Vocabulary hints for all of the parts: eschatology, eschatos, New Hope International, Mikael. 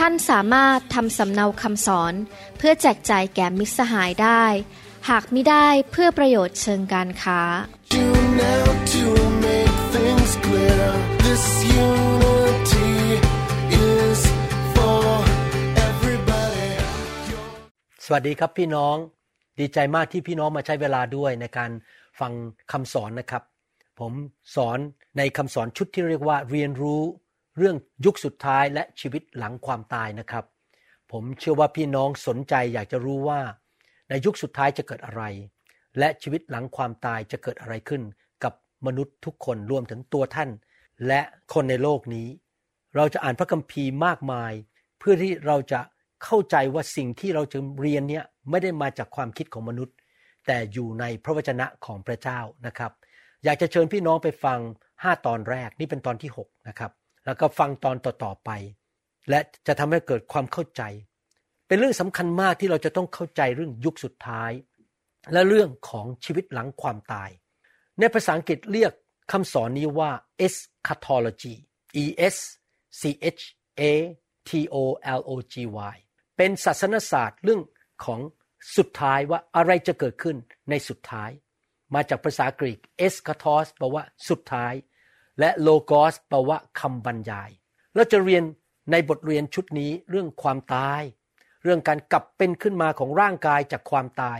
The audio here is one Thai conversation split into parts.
ท่านสามารถทำสำเนาคำสอนเพื่อแจกจ่ายแก่มิตรสหายได้หากมิได้เพื่อประโยชน์เชิงการค้าสวัสดีครับพี่น้องดีใจมากที่พี่น้องมาใช้เวลาด้วยในการฟังคำสอนนะครับผมสอนในคำสอนชุดที่เรียกว่าเรียนรู้เรื่องยุคสุดท้ายและชีวิตหลังความตายนะครับผมเชื่อว่าพี่น้องสนใจอยากจะรู้ว่าในยุคสุดท้ายจะเกิดอะไรและชีวิตหลังความตายจะเกิดอะไรขึ้นกับมนุษย์ทุกคนรวมถึงตัวท่านและคนในโลกนี้เราจะอ่านพระคัมภีร์มากมายเพื่อที่เราจะเข้าใจว่าสิ่งที่เราจะเรียนเนี่ยไม่ได้มาจากความคิดของมนุษย์แต่อยู่ในพระวจนะของพระเจ้านะครับอยากจะเชิญพี่น้องไปฟัง5ตอนแรกนี่เป็นตอนที่6นะครับแล้วก็ฟังตอนต่อๆไปและจะทำให้เกิดความเข้าใจเป็นเรื่องสำคัญมากที่เราจะต้องเข้าใจเรื่องยุคสุดท้ายและเรื่องของชีวิตหลังความตายในภาษาอังกฤษเรียกคำสอนนี้ว่า eschatology e s c h a t o l o g y เป็นศาสนศาสตร์เรื่องของสุดท้ายว่าอะไรจะเกิดขึ้นในสุดท้ายมาจากภาษากรีก eschatos แปลว่าสุดท้ายและ logos แปลว่าคำบรรยายเราจะเรียนในบทเรียนชุดนี้เรื่องความตายเรื่องการกลับเป็นขึ้นมาของร่างกายจากความตาย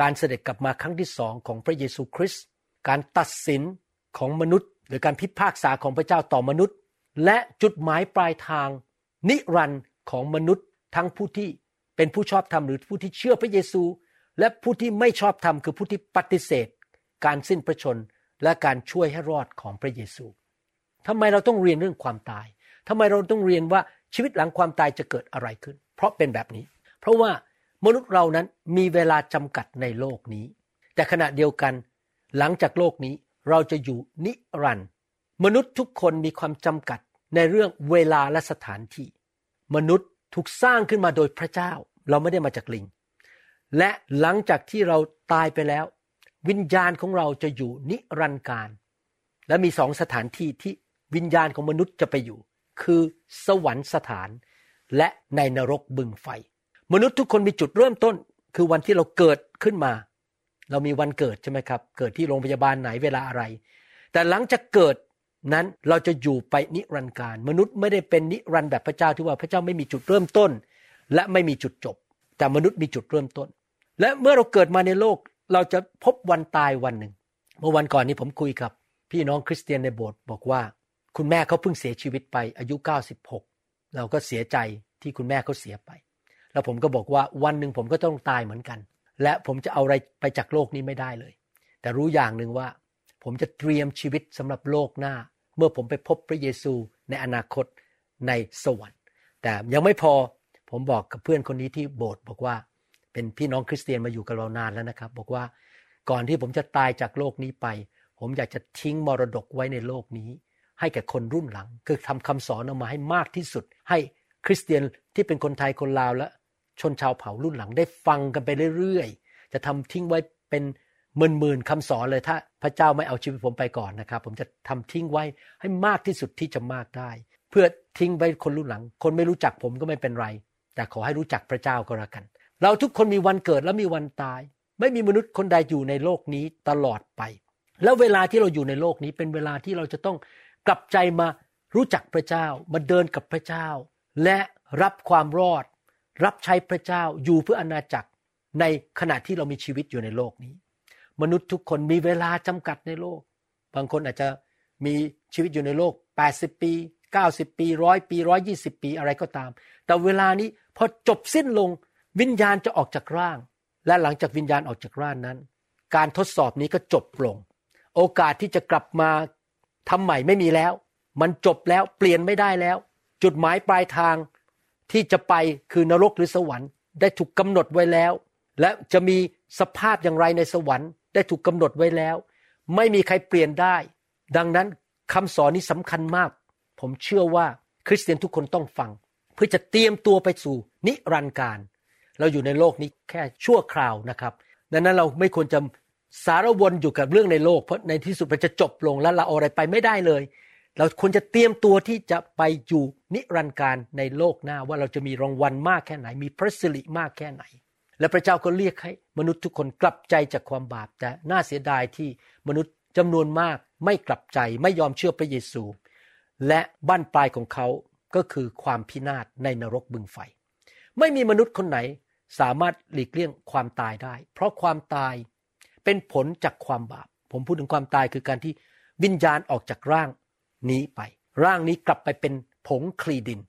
การเสด็จกลับมาครั้งที่สองของพระเยซูคริสต์การตัดสินของมนุษย์หรือการพิพากษาของพระเจ้าต่อมนุษย์และจุดหมายปลายทางนิรันดร์ของมนุษย์ทั้งผู้ที่เป็นผู้ชอบธรรมหรือผู้ที่เชื่อพระเยซูและผู้ที่ไม่ชอบธรรมคือผู้ที่ปฏิเสธการสิ้นพระชนม์และการช่วยให้รอดของพระเยซูทำไมเราต้องเรียนเรื่องความตายทำไมเราต้องเรียนว่าชีวิตหลังความตายจะเกิดอะไรขึ้นเพราะเป็นแบบนี้เพราะว่ามนุษย์เรานั้นมีเวลาจำกัดในโลกนี้แต่ขณะเดียวกันหลังจากโลกนี้เราจะอยู่นิรันดร์มนุษย์ทุกคนมีความจำกัดในเรื่องเวลาและสถานที่มนุษย์ถูกสร้างขึ้นมาโดยพระเจ้าเราไม่ได้มาจากลิงและหลังจากที่เราตายไปแล้ววิญญาณของเราจะอยู่นิรันดร์กาลและมีสองสถานที่ที่วิญญาณของมนุษย์จะไปอยู่คือสวรรคสถานและในนรกบึงไฟมนุษย์ทุกคนมีจุดเริ่มต้นคือวันที่เราเกิดขึ้นมาเรามีวันเกิดใช่ไหมครับเกิดที่โรงพยาบาลไหนเวลาอะไรแต่หลังจากเกิดนั้นเราจะอยู่ไปนิรันดร์กาลมนุษย์ไม่ได้เป็นนิรันดร์แบบพระเจ้าที่ว่าพระเจ้าไม่มีจุดเริ่มต้นและไม่มีจุดจบแต่มนุษย์มีจุดเริ่มต้นและเมื่อเราเกิดมาในโลกเราจะพบวันตายวันหนึ่งเมื่อวันก่อนนี้ผมคุยกับพี่น้องคริสเตียนในโบสถ์บอกว่าคุณแม่เขาเพิ่งเสียชีวิตไปอายุ96เราก็เสียใจที่คุณแม่เขาเสียไปแล้วผมก็บอกว่าวันหนึ่งผมก็ต้องตายเหมือนกันและผมจะเอาอะไรไปจากโลกนี้ไม่ได้เลยแต่รู้อย่างนึงว่าผมจะเตรียมชีวิตสำหรับโลกหน้าเมื่อผมไปพบพระเยซูในอนาคตในสวรรค์แต่ยังไม่พอผมบอกกับเพื่อนคนนี้ที่โบสถ์บอกว่าเป็นพี่น้องคริสเตียนมาอยู่กับเรานานแล้วนะครับบอกว่าก่อนที่ผมจะตายจากโลกนี้ไปผมอยากจะทิ้งมรดกไว้ในโลกนี้ให้แก่คนรุ่นหลังคือทำคำสอนออกมาให้มากที่สุดให้คริสเตียนที่เป็นคนไทยคนลาวและชนชาวเผ่ารุ่นหลังได้ฟังกันไปเรื่อยๆจะทำทิ้งไว้เป็นหมื่นๆคำสอนเลยถ้าพระเจ้าไม่เอาชีวิตผมไปก่อนนะครับผมจะทำทิ้งไว้ให้มากที่สุดที่จะมากได้เพื่อทิ้งไว้คนรุ่นหลังคนไม่รู้จักผมก็ไม่เป็นไรแต่ขอให้รู้จักพระเจ้าก็แล้วกันเราทุกคนมีวันเกิดและมีวันตายไม่มีมนุษย์คนใดอยู่ในโลกนี้ตลอดไปแล้วเวลาที่เราอยู่ในโลกนี้เป็นเวลาที่เราจะต้องกลับใจมารู้จักพระเจ้ามาเดินกับพระเจ้าและรับความรอดรับใช้พระเจ้าอยู่เพื่ออาณาจักรในขณะที่เรามีชีวิตอยู่ในโลกนี้มนุษย์ทุกคนมีเวลาจำกัดในโลกบางคนอาจจะมีชีวิตอยู่ในโลก80ปี90ปี100ปี120ปีอะไรก็ตามแต่เวลานี้พอจบสิ้นลงวิญญาณจะออกจากร่างและหลังจากวิญญาณออกจากร่างนั้นการทดสอบนี้ก็จบลงโอกาสที่จะกลับมาทำใหม่ไม่มีแล้วมันจบแล้วเปลี่ยนไม่ได้แล้วจุดหมายปลายทางที่จะไปคือนรกหรือสวรรค์ ได้ถูกกำหนดไว้แล้วและจะมีสภาพอย่างไรในสวรรค์ได้ถูกกำหนดไว้แล้วไม่มีใครเปลี่ยนได้ดังนั้นคำสอนนี้สำคัญมากผมเชื่อว่าคริสเตียนทุกคนต้องฟังเพื่อจะเตรียมตัวไปสู่นิรันดร์การเราอยู่ในโลกนี้แค่ชั่วคราวนะครับดังนั้นเราไม่ควรจะสารวนอยู่กับเรื่องในโลกเพราะในที่สุดมันจะจบลงแล้วเราเอาอะไรไปไม่ได้เลยเราควรจะเตรียมตัวที่จะไปอยู่นิรันดร์การในโลกหน้าว่าเราจะมีรางวัลมากแค่ไหนมีพระสิริมากแค่ไหนและพระเจ้าก็เรียกให้มนุษย์ทุกคนกลับใจจากความบาปแต่น่าเสียดายที่มนุษย์จำนวนมากไม่กลับใจไม่ยอมเชื่อพระเยซูและบั้นปลายของเขาก็คือความพินาศในนรกบึงไฟไม่มีมนุษย์คนไหนสามารถหลีกเลี่ยงความตายได้เพราะความตายเป็นผลจากความบาปผมพูดถึงความตายคือการที่วิญญาณออกจากร่างนี้ไปร่างนี้กลับไปเป็นผงคลีดิน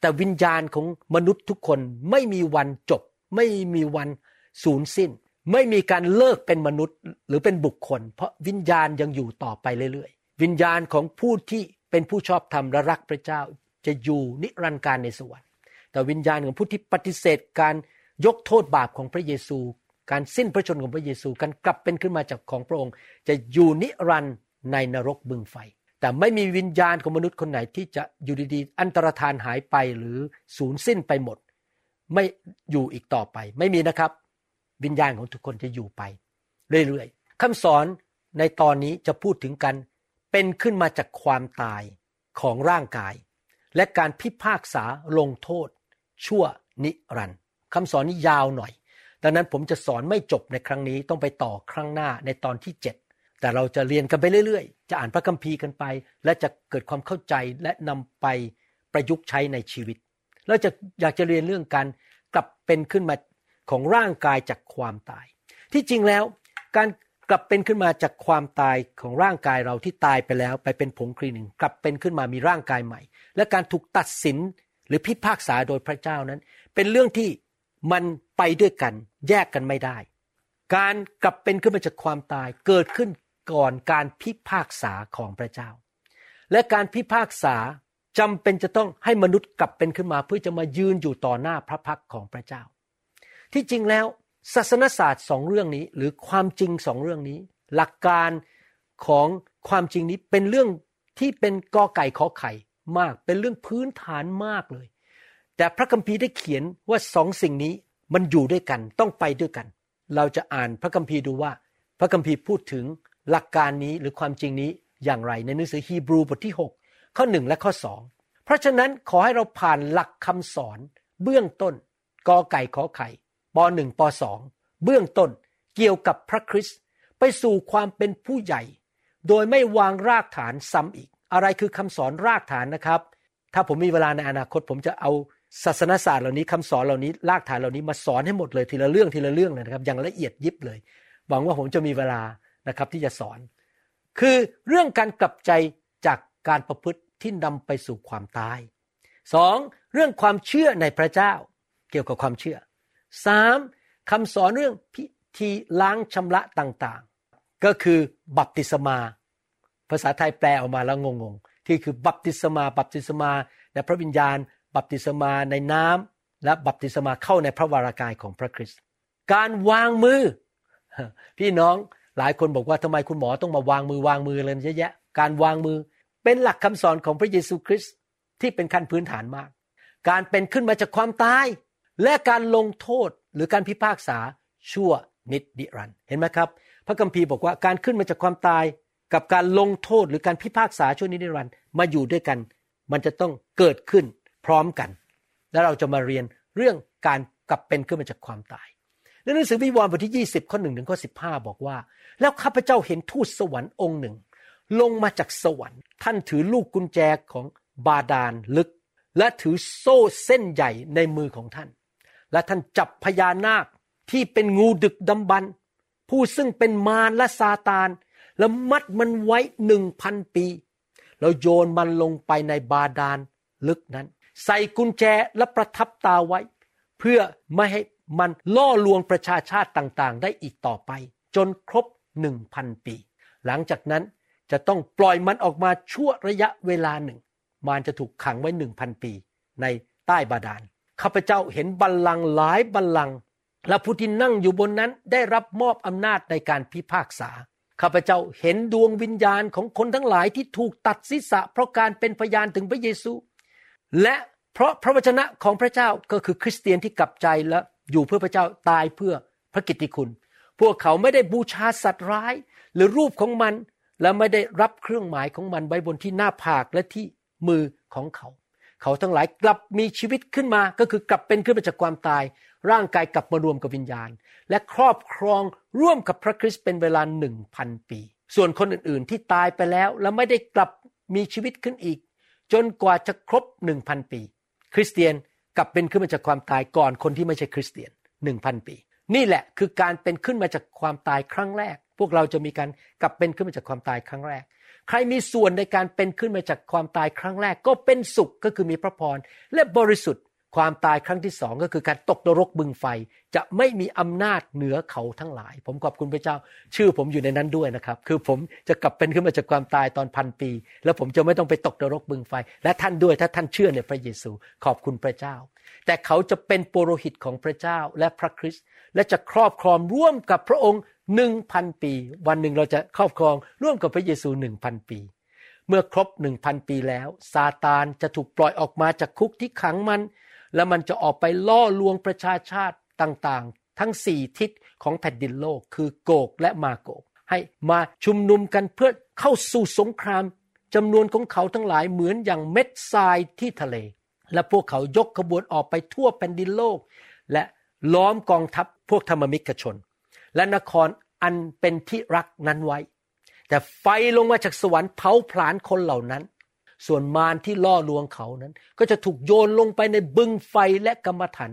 แต่วิญญาณของมนุษย์ทุกคนไม่มีวันจบไม่มีวันสูญสิ้นไม่มีการเลิกเป็นมนุษย์หรือเป็นบุคคลเพราะวิญญาณยังอยู่ต่อไปเรื่อยๆวิญญาณของผู้ที่เป็นผู้ชอบธรรมและรักพระเจ้าจะอยู่นิรันดร์กาลในสวรรค์แต่วิญญาณของผู้ที่ปฏิเสธการยกโทษบาปของพระเยซูการสิ้นพระชนม์ของพระเยซูการกลับเป็นขึ้นมาจากของพระองค์จะอยู่นิรันดร์ในนรกบึงไฟแต่ไม่มีวิญญาณของมนุษย์คนไหนที่จะอยู่ดีๆอันตรธานหายไปหรือสูญสิ้นไปหมดไม่อยู่อีกต่อไปไม่มีนะครับวิญญาณของทุกคนจะอยู่ไปเรื่อยๆคำสอนในตอนนี้จะพูดถึงกันเป็นขึ้นมาจากความตายของร่างกายและการพิพากษาลงโทษชั่วนิรันดร์คำสอนนี้ยาวหน่อยดังนั้นผมจะสอนไม่จบในครั้งนี้ต้องไปต่อครั้งหน้าในตอนที่7แต่เราจะเรียนกันไปเรื่อยๆจะอ่านพระคัมภีร์กันไปและจะเกิดความเข้าใจและนำไปประยุกต์ใช้ในชีวิตเราจะอยากจะเรียนเรื่องการกลับเป็นขึ้นมาของร่างกายจากความตายที่จริงแล้วการกลับเป็นขึ้นมาจากความตายของร่างกายเราที่ตายไปแล้วไปเป็นผงคลีดินกลับเป็นขึ้นมามีร่างกายใหม่และการถูกตัดสินหรือพิพากษาโดยพระเจ้านั้นเป็นเรื่องที่มันไปด้วยกันแยกกันไม่ได้การกลับเป็นขึ้นมาจากความตายเกิดขึ้นก่อนการพิพากษาของพระเจ้าและการพิพากษาจำเป็นจะต้องให้มนุษย์กลับเป็นขึ้นมาเพื่อจะมายืนอยู่ต่อหน้าพระพักตร์ของพระเจ้าที่จริงแล้วศาสนศาสตร์2เรื่องนี้หรือความจริง2เรื่องนี้หลักการของความจริงนี้เป็นเรื่องที่เป็นกอไก่ขอไข่มากเป็นเรื่องพื้นฐานมากเลยแต่พระคัมภีร์ได้เขียนว่า2สิ่งนี้มันอยู่ด้วยกันต้องไปด้วยกันเราจะอ่านพระคัมภีร์ดูว่าพระคัมภีร์พูดถึงหลักการนี้หรือความจริงนี้อย่างไรในหนังสือฮีบรูบทที่6ข้อ1และข้อ2เพราะฉะนั้นขอให้เราผ่านหลักคำสอนเบื้องต้นกอไก่ขอไข่ป.1 ป.2 เบื้องต้นเกี่ยวกับพระคริสต์ไปสู่ความเป็นผู้ใหญ่โดยไม่วางรากฐานซ้ำอีกอะไรคือคำสอนรากฐานนะครับถ้าผมมีเวลาในอนาคตผมจะเอาศาสนศาสตร์เหล่านี้คำสอนเหล่านี้รากฐานเหล่านี้มาสอนให้หมดเลยทีละเรื่องทีละเรื่องเลยนะครับอย่างละเอียดยิบเลยหวังว่าผมจะมีเวลานะครับที่จะสอนคือเรื่องการกลับใจจากการประพฤติที่นำไปสู่ความตาย2เรื่องความเชื่อในพระเจ้าเกี่ยวกับความเชื่อ3คำสอนเรื่องพิธีล้างชำระต่างๆก็คือบัพติศมาภาษาไทยแปลออกมาแล้วงงๆที่คือบัพติศมาในพระวิญญาณบัพติศมาในน้ำและบัพติศมาเข้าในพระวรากายของพระคริสต์การวางมือพี่น้องหลายคนบอกว่าทำไมคุณหมอต้องมาวางมืออะไรเยอะแยะการวางมือเป็นหลักคำสอนของพระเยซูคริสต์ที่เป็นขั้นพื้นฐานมากการเป็นขึ้นมาจากความตายและการลงโทษหรือการพิพากษาชั่วนิรันดร์เห็นไหมครับพระคัมภีร์บอกว่าการขึ้นมาจากความตายกับการลงโทษหรือการพิพากษาชั่วนิรันดร์มาอยู่ด้วยกันมันจะต้องเกิดขึ้นพร้อมกันแล้วเราจะมาเรียนเรื่องการกลับเป็นขึ้นมาจากความตายในหนังสือวิวรณ์บทที่20ข้อ1ถึงข้อ15บอกว่าแล้วข้าพเจ้าเห็นทูตสวรรค์องค์หนึ่งลงมาจากสวรรค์ท่านถือลูกกุญแจของบาดาลลึกและถือโซ่เส้นใหญ่ในมือของท่านและท่านจับพญานาคที่เป็นงูดึกดำบรรพ์ผู้ซึ่งเป็นมารและซาตานแล้วมัดมันไว้ 1,000 ปีแล้วโยนมันลงไปในบาดาลลึกนั้นใส่กุญแจและประทับตาไว้เพื่อไม่ให้มันล่อลวงประชาชาติต่างๆได้อีกต่อไปจนครบ 1,000 ปีหลังจากนั้นจะต้องปล่อยมันออกมาชั่วระยะเวลาหนึ่งมารจะถูกขังไว้ 1,000 ปีในใต้บาดาล ข้าพเจ้าเห็นบัลลังก์หลายบัลลังก์และผู้ที่นั่งอยู่บนนั้นได้รับมอบอำนาจในการพิพากษาข้าพเจ้าเห็นดวงวิญญาณของคนทั้งหลายที่ถูกตัดศีรษะเพราะการเป็นพยานถึงพระเยซูและเพราะพระวจนะของพระเจ้าก็คือคริสเตียนที่กลับใจและอยู่เพื่อพระเจ้าตายเพื่อพระกิตติคุณพวกเขาไม่ได้บูชาสัตว์ร้ายหรือรูปของมันและไม่ได้รับเครื่องหมายของมันไว้บนที่หน้าผากและที่มือของเขาเขาทั้งหลายกลับมีชีวิตขึ้นมาก็คือกลับเป็นขึ้นมาจากความตายร่างกายกลับมารวมกับวิญญาณและครอบครองร่วมกับพระคริสต์เป็นเวลา 1,000 ปีส่วนคนอื่นๆที่ตายไปแล้วและไม่ได้กลับมีชีวิตขึ้นอีกจนกว่าจะครบ 1,000 ปีคริสเตียนกลับเป็นขึ้นมาจากความตายก่อนคนที่ไม่ใช่คริสเตียน 1,000 ปีนี่แหละคือการเป็นขึ้นมาจากความตายครั้งแรกพวกเราจะมีการกลับเป็นขึ้นมาจากความตายครั้งแรกใครมีส่วนในการเป็นขึ้นมาจากความตายครั้งแรกก็เป็นสุขก็คือมีพระพรและบริสุทธิ์ความตายครั้งที่สองก็คือการตกนรกบึงไฟจะไม่มีอำนาจเหนือเขาทั้งหลายผมขอบคุณพระเจ้าชื่อผมอยู่ในนั้นด้วยนะครับคือผมจะกลับเป็นขึ้นมาจากความตายตอน 1,000 ปีแล้วผมจะไม่ต้องไปตกนรกบึงไฟและท่านด้วยถ้าท่านเชื่อในพระเยซูขอบคุณพระเจ้าแต่เขาจะเป็นปุโรหิตของพระเจ้าและพระคริสต์และจะครอบครองร่วมกับพระองค์ 1,000 ปีวันหนึ่งเราจะครอบครองร่วมกับพระเยซู 1,000 ปีเมื่อครบ 1,000 ปีแล้วซาตานจะถูกปล่อยออกมาจากคุกที่ขังมันและมันจะออกไปล่อลวงประชาชาติต่างๆทั้ง4ทิศของแผ่นดินโลกคือโกกและมาโกกให้มาชุมนุมกันเพื่อเข้าสู่สงครามจำนวนของเขาทั้งหลายเหมือนอย่างเม็ดทรายที่ทะเลและพวกเขายกขบวนออกไปทั่วแผ่นดินโลกและล้อมกองทัพพวกธรรมมิกชนและนครอันเป็นที่รักนั้นไว้แต่ไฟลงมาจากสวรรค์เผาผลาญคนเหล่านั้นส่วนมารที่ล่อลวงเขานั้นก็จะถูกโยนลงไปในบึงไฟและกรรมฐาน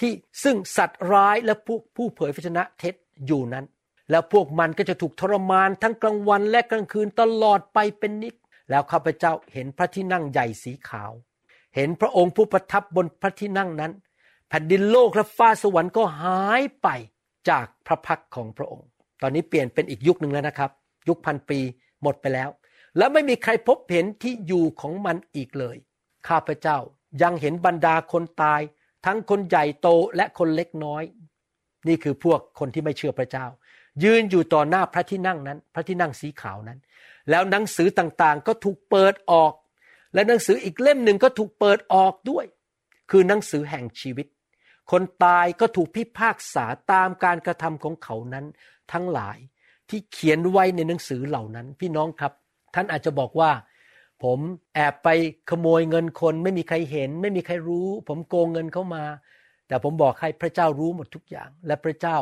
ที่ซึ่งสัตว์ร้ายและผู้เผยพระชนะเท็จอยู่นั้นแล้วพวกมันก็จะถูกทรมานทั้งกลางวันและกลางคืนตลอดไปเป็นนิจแล้วข้าพเจ้าเห็นพระที่นั่งใหญ่สีขาวเห็นพระองค์ผู้ประทับบนพระที่นั่งนั้นแผ่นดินโลกและฟ้าสวรรค์ก็หายไปจากพระพักของพระองค์ตอนนี้เปลี่ยนเป็นอีกยุคนึงแล้วนะครับยุคพันปีหมดไปแล้วและไม่มีใครพบเห็นที่อยู่ของมันอีกเลยข้าพเจ้ายังเห็นบรรดาคนตายทั้งคนใหญ่โตและคนเล็กน้อยนี่คือพวกคนที่ไม่เชื่อพระเจ้ายืนอยู่ต่อหน้าพระที่นั่งนั้นพระที่นั่งสีขาวนั้นแล้วหนังสือต่างๆก็ถูกเปิดออกและหนังสืออีกเล่มหนึ่งก็ถูกเปิดออกด้วยคือหนังสือแห่งชีวิตคนตายก็ถูกพิพากษาตามการกระทำของเขานั้นทั้งหลายที่เขียนไว้ในหนังสือเหล่านั้นพี่น้องครับท่านอาจจะบอกว่าผมแอบไปขโมยเงินคนไม่มีใครเห็นไม่มีใครรู้ผมโกงเงินเข้ามาแต่ผมบอกให้พระเจ้ารู้หมดทุกอย่างและพระเจ้า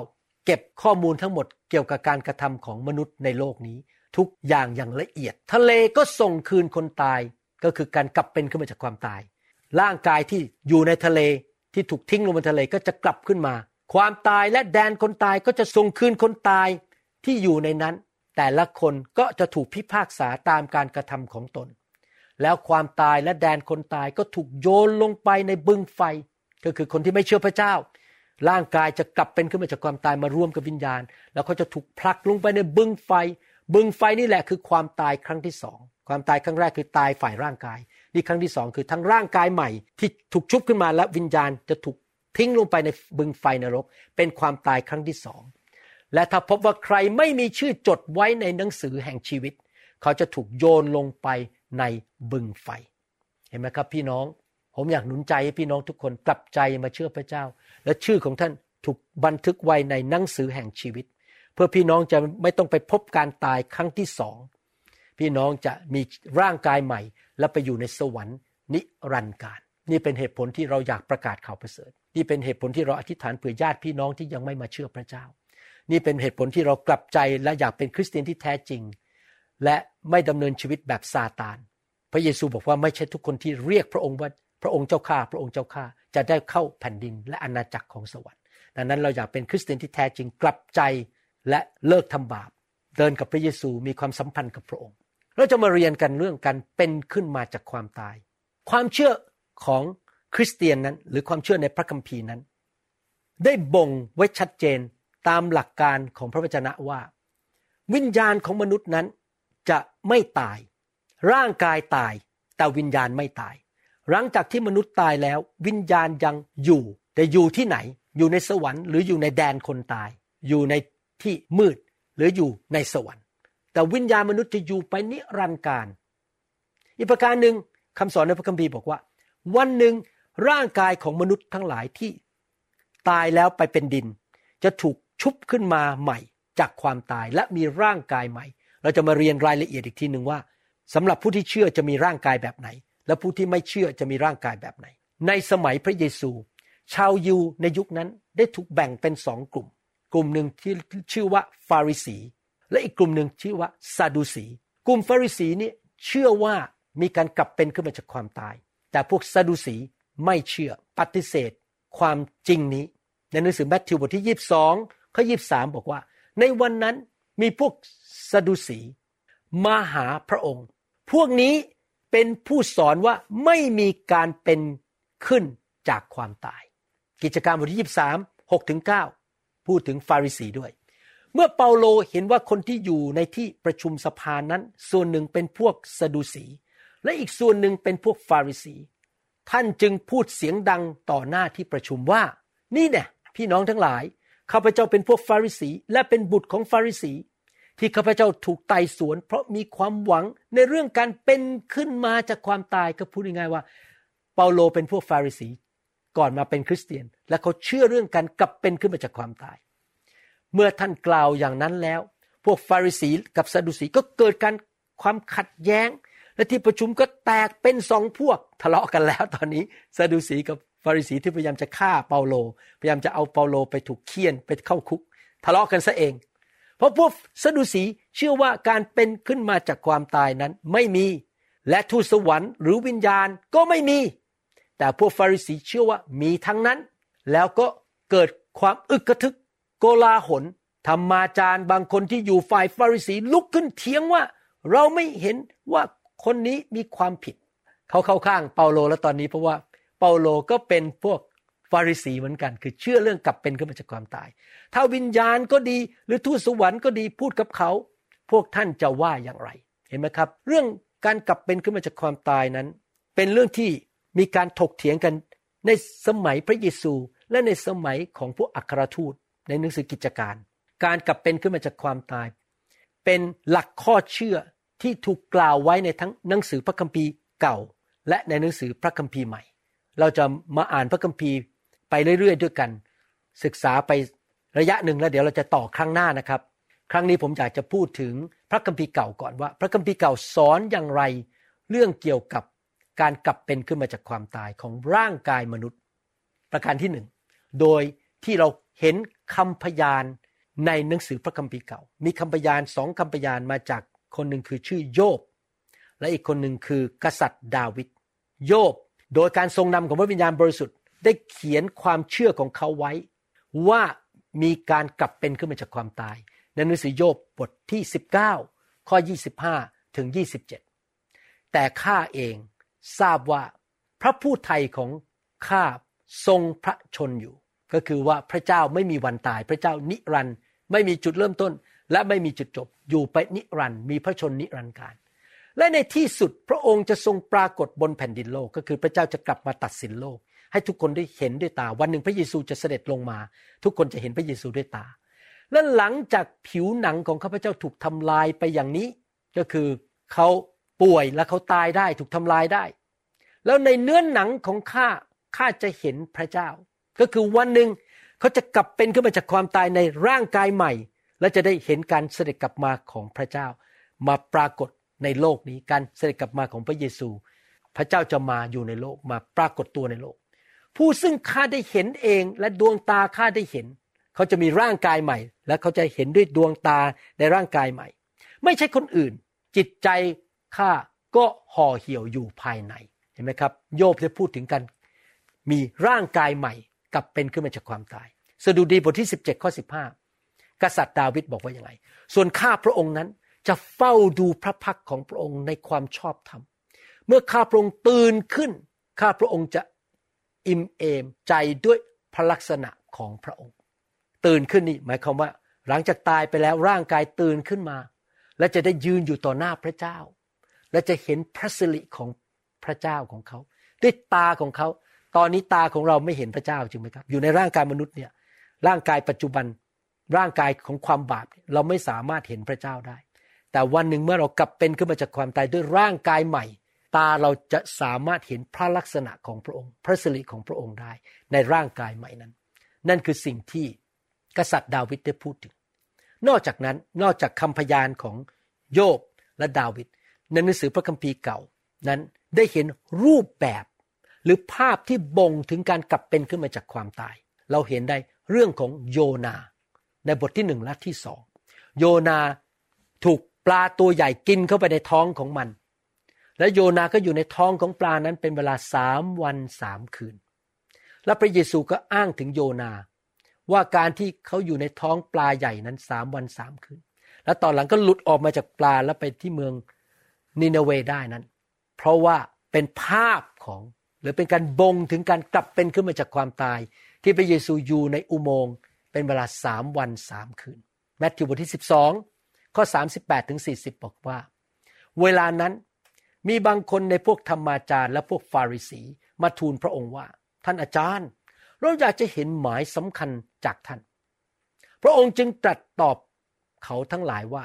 เก็บข้อมูลทั้งหมดเกี่ยวกับการกระทำของมนุษย์ในโลกนี้ทุกอย่างอย่างละเอียดทะเลก็ส่งคืนคนตายก็คือการกลับเป็นขึ้นมาจากความตายร่างกายที่อยู่ในทะเลที่ถูกทิ้งลงบนทะเลก็จะกลับขึ้นมาความตายและแดนคนตายก็จะส่งคืนคนตายที่อยู่ในนั้นแต่ละคนก็จะถูกพิพากษาตามการกระทำของตนแล้วความตายและแดนคนตายก็ถูกโยนลงไปในบึงไฟก็คือคนที่ไม่เชื่อพระเจ้าร่างกายจะกลับเป็นขึ้นมาจากความตายมาร่วมกับวิญญาณแล้วเขาจะถูกผลักลงไปในบึงไฟบึงไฟนี่แหละคือความตายครั้งที่สองความตายครั้งแรกคือตายฝ่ายร่างกายนี่ครั้งที่สองคือทั้งร่างกายใหม่ที่ถูกชุบขึ้นมาและวิญญาณจะถูกทิ้งลงไปในบึงไฟนรกเป็นความตายครั้งที่สองและถ้าพบว่าใครไม่มีชื่อจดไว้ในหนังสือแห่งชีวิตเขาจะถูกโยนลงไปในบึงไฟเห็นไหมครับพี่น้องผมอยากหนุนใจให้พี่น้องทุกคนกลับใจมาเชื่อพระเจ้าและชื่อของท่านถูกบันทึกไว้ในหนังสือแห่งชีวิตเพื่อพี่น้องจะไม่ต้องไปพบการตายครั้งที่สองพี่น้องจะมีร่างกายใหม่และไปอยู่ในสวรรค์นิรันดร์กาลนี่เป็นเหตุผลที่เราอยากประกาศข่าวประเสริฐนี่เป็นเหตุผลที่เราอธิษฐานเผื่อญาติพี่น้องที่ยังไม่มาเชื่อพระเจ้านี่เป็นเหตุผลที่เรากลับใจและอยากเป็นคริสเตียนที่แท้จริงและไม่ดำเนินชีวิตแบบซาตานพระเยซูบอกว่าไม่ใช่ทุกคนที่เรียกพระองค์ว่าพระองค์เจ้าข้าพระองค์เจ้าข้าจะได้เข้าแผ่นดินและอาณาจักรของสวรรค์ดังนั้นเราอยากเป็นคริสเตียนที่แท้จริงกลับใจและเลิกทำบาปเดินกับพระเยซูมีความสัมพันธ์กับพระองค์เราจะมาเรียนกันเรื่องการเป็นขึ้นมาจากความตายความเชื่อของคริสเตียนนั้นหรือความเชื่อในพระคัมภีร์นั้นได้บ่งไว้ชัดเจนตามหลักการของพระวจนะว่าวิญญาณของมนุษย์นั้นจะไม่ตายร่างกายตายแต่วิญญาณไม่ตาย หลังจากที่มนุษย์ตายแล้ววิญญาณยังอยู่แต่อยู่ที่ไหนอยู่ในสวรรค์หรืออยู่ในแดนคนตายอยู่ในที่มืดหรืออยู่ในสวรรค์แต่วิญญาณมนุษย์จะอยู่ไปนิรันดร์กาลอีกประการหนึ่งคำสอนในพระคัมภีร์บอกว่าวันหนึ่งร่างกายของมนุษย์ทั้งหลายที่ตายแล้วไปเป็นดินจะถูกชุบขึ้นมาใหม่จากความตายและมีร่างกายใหม่เราจะมาเรียนรายละเอียดอีกทีนึงว่าสำหรับผู้ที่เชื่อจะมีร่างกายแบบไหนและผู้ที่ไม่เชื่อจะมีร่างกายแบบไหนในสมัยพระเยซูชาวยิวในยุคนั้นได้ถูกแบ่งเป็นสองกลุ่มกลุ่มหนึ่งที่ชื่อว่าฟาริสีและอีกกลุ่มหนึ่งชื่อว่าซาดูสีกลุ่มฟาริสีนี่เชื่อว่ามีการกลับเป็นขึ้นมาจากความตายแต่พวกซาดูสีไม่เชื่อปฏิเสธความจริงนี้ในหนังสือมัทธิวบทที่22ข้อ23บอกว่าในวันนั้นมีพวกซาดูสีมาหาพระองค์พวกนี้เป็นผู้สอนว่าไม่มีการเป็นขึ้นจากความตายกิจการบทที่23 6-9 พูดถึงฟาริสีด้วยเมื่อเปาโลเห็นว่าคนที่อยู่ในที่ประชุมสภานั้นส่วนหนึ่งเป็นพวกซาดูสีและอีกส่วนหนึ่งเป็นพวกฟาริสีท่านจึงพูดเสียงดังต่อหน้าที่ประชุมว่านี่เนี่ยพี่น้องทั้งหลายข้าพเจ้าเป็นพวกฟาริสีและเป็นบุตรของฟาริสีที่ข้าพเจ้าถูกไต่สวนเพราะมีความหวังในเรื่องการเป็นขึ้นมาจากความตายก็พูดง่ายๆว่าเปาโลเป็นพวกฟาริสีก่อนมาเป็นคริสเตียนและเขาเชื่อเรื่องการกลับเป็นขึ้นมาจากความตายเมื่อท่านกล่าวอย่างนั้นแล้วพวกฟาริสีกับซาดูสีก็เกิดการความขัดแย้งและที่ประชุมก็แตกเป็นสองพวกทะเลาะกันแล้วตอนนี้ซาดูสีกับฟาริสีที่พยายามจะฆ่าเปาโลพยายามจะเอาเปาโลไปถูกเฆี่ยนไปเข้าคุกทะเลาะกันซะเองเพราะพวกซาดูสีเชื่อว่าการเป็นขึ้นมาจากความตายนั้นไม่มีและทูตสวรรค์หรือวิญญาณก็ไม่มีแต่พวกฟาริสีเชื่อว่ามีทั้งนั้นแล้วก็เกิดความอึกทึกโกลาหลธรรมาจารย์บางคนที่อยู่ฝ่ายฟาริสีลุกขึ้นเถียงว่าเราไม่เห็นว่าคนนี้มีความผิดเขาเข้าข้างเปาโลแล้วตอนนี้เพราะว่าเปาโลก็เป็นพวกฟาริสีเหมือนกันคือเชื่อเรื่องกลับเป็นขึ้นมาจากความตายถ้าวิญญาณก็ดีหรือทูตสวรรค์ก็ดีพูดกับเขาพวกท่านจะว่าอย่างไรเห็นไหมครับเรื่องการกลับเป็นขึ้นมาจากความตายนั้นเป็นเรื่องที่มีการถกเถียงกันในสมัยพระเยซูและในสมัยของพวกอัครทูตในหนังสือกิจการการกลับเป็นขึ้นมาจากความตายเป็นหลักข้อเชื่อที่ถูกกล่าวไว้ในทั้งหนังสือพระคัมภีร์เก่าและในหนังสือพระคัมภีร์ใหม่เราจะมาอ่านพระคัมภีร์ไปเรื่อยๆด้วยกันศึกษาไประยะหนึ่งแล้วเดี๋ยวเราจะต่อครั้งหน้านะครับครั้งนี้ผมอยากจะพูดถึงพระคัมภีร์เก่าก่อนว่าพระคัมภีร์เก่าสอนอย่างไรเรื่องเกี่ยวกับการกลับเป็นขึ้นมาจากความตายของร่างกายมนุษย์ประการที่1โดยที่เราเห็นคำพยานในหนังสือพระคัมภีร์เก่ามีคำพยาน2คำพยานมาจากคนหนึ่งคือชื่อโยบและอีกคนหนึ่งคือกษัตริย์ดาวิดโยบโดยการทรงนำของพระวิญญาณบริสุทธิ์ได้เขียนความเชื่อของเขาไว้ว่ามีการกลับเป็นขึ้นมาจากความตายในหนังสือโยบบทที่19ข้อ25ถึง27แต่ข้าเองทราบว่าพระผู้ไถ่ของข้าทรงพระชนอยู่ก็คือว่าพระเจ้าไม่มีวันตายพระเจ้านิรันดร์ไม่มีจุดเริ่มต้นและไม่มีจุดจบอยู่ไปนิรันดร์มีพระชนนิรันดร์กาลและในที่สุดพระองค์จะทรงปรากฏบนแผ่นดินโลกก็คือพระเจ้าจะกลับมาตัดสินโลกให้ทุกคนได้เห็นด้วยตาวันหนึ่งพระเยซูจะเสด็จลงมาทุกคนจะเห็นพระเยซูด้วยตาและหลังจากผิวหนังของข้าพเจ้าถูกทำลายไปอย่างนี้ก็คือเขาป่วยและเขาตายได้ถูกทำลายได้แล้วในเนื้อหนังของข้าจะเห็นพระเจ้าก็คือวันหนึ่งเขาจะกลับเป็นขึ้นมาจากความตายในร่างกายใหม่และจะได้เห็นการเสด็จกลับมาของพระเจ้ามาปรากฏในโลกนี้การเสด็จกลับมาของพระเยซูพระเจ้าจะมาอยู่ในโลกมาปรากฏตัวในโลกผู้ซึ่งข้าได้เห็นเองและดวงตาข้าได้เห็นเขาจะมีร่างกายใหม่และเขาจะเห็นด้วยดวงตาในร่างกายใหม่ไม่ใช่คนอื่นจิตใจข้าก็ห่อเหี่ยวอยู่ภายในเห็นไหมครับโยบได้พูดถึงกันมีร่างกายใหม่กลับเป็นขึ้นมาจากความตายสดุดีบทที่17ข้อ15กษัตริย์ดาวิดบอกว่าอย่างไรส่วนข้าพระองค์นั้นจะเฝ้าดูพระพักของพระองค์ในความชอบธรรมเมื่อข้าพระองค์ตื่นขึ้นข้าพระองค์จะอิ่มเอมใจด้วยพระลักษณะของพระองค์ตื่นขึ้นนี่หมายความว่าหลังจากตายไปแล้วร่างกายตื่นขึ้นมาและจะได้ยืนอยู่ต่อหน้าพระเจ้าและจะเห็นพระสิริของพระเจ้าของเขา ด้วยตาของเขาตอนนี้ตาของเราไม่เห็นพระเจ้าจริงไหมครับอยู่ในร่างกายมนุษย์เนี่ยร่างกายปัจจุบันร่างกายของความบาปเราไม่สามารถเห็นพระเจ้าได้แต่วันหนึ่งเมื่อเรากลับเป็นขึ้นมาจากความตายด้วยร่างกายใหม่ตาเราจะสามารถเห็นพระลักษณะของพระองค์พระสิริของพระองค์ได้ในร่างกายใหม่นั้นนั่นคือสิ่งที่กษัตริย์ดาวิดได้พูดถึงนอกจากนั้นนอกจากคำพยานของโยบและดาวิดในหนังสือพระคัมภีร์เก่านั้นได้เห็นรูปแบบหรือภาพที่บ่งถึงการกลับเป็นขึ้นมาจากความตายเราเห็นได้เรื่องของโยนาในบทที่1และที่2โยนาถูกปลาตัวใหญ่กินเข้าไปในท้องของมันและโยนาก็อยู่ในท้องของปลานั้นเป็นเวลา3วัน3คืนและพระเยซูก็อ้างถึงโยนาว่าการที่เขาอยู่ในท้องปลาใหญ่นั้น3วัน3คืนและตอนหลังก็หลุดออกมาจากปลาแล้วไปที่เมืองนิเนเวได้นั้นเพราะว่าเป็นภาพของหรือเป็นการบ่งถึงการกลับเป็นขึ้นมาจากความตายที่พระเยซูอยู่ในอุโมงค์เป็นเวลา3วัน3คืนแมทธิวบทที่12ข้อ38ถึง40บอกว่าเวลานั้นมีบางคนในพวกธรรมาจารย์และพวกฟาริสีมาทูลพระองค์ว่าท่านอาจารย์เราอยากจะเห็นหมายสำคัญจากท่านพระองค์จึงตรัสตอบเขาทั้งหลายว่า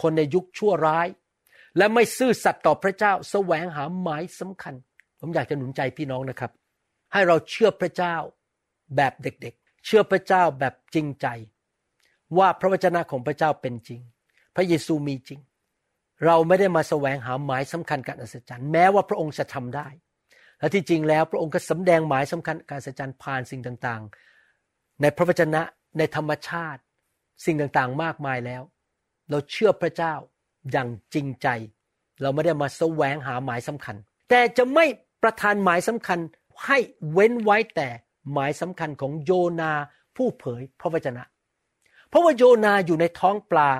คนในยุคชั่วร้ายและไม่ซื่อสัตย์ต่อพระเจ้าแสวงหาหมายสำคัญผมอยากจะหนุนใจพี่น้องนะครับให้เราเชื่อพระเจ้าแบบเด็กๆเชื่อพระเจ้าแบบจริงใจว่าพระวจนะของพระเจ้าเป็นจริงพระเยซูมีจริงเราไม่ได้มาแสวงหาหมายสำคัญการอัศจรรย์แม้ว่าพระองค์จะทำได้และที่จริงแล้วพระองค์ก็สำแดงหมายสำคัญการอัศจรรย์ผ่านสิ่งต่างๆในพระวจนะในธรรมชาติสิ่งต่างๆมากมายแล้วเราเชื่อพระเจ้าอย่างจริงใจเราไม่ได้มาแสวงหาหมายสำคัญแต่จะไม่ประทานหมายสำคัญให้เว้นไว้แต่หมายสำคัญของโยนาผู้เผยพระวจนะเพราะว่าโยนาอยู่ในท้องปลา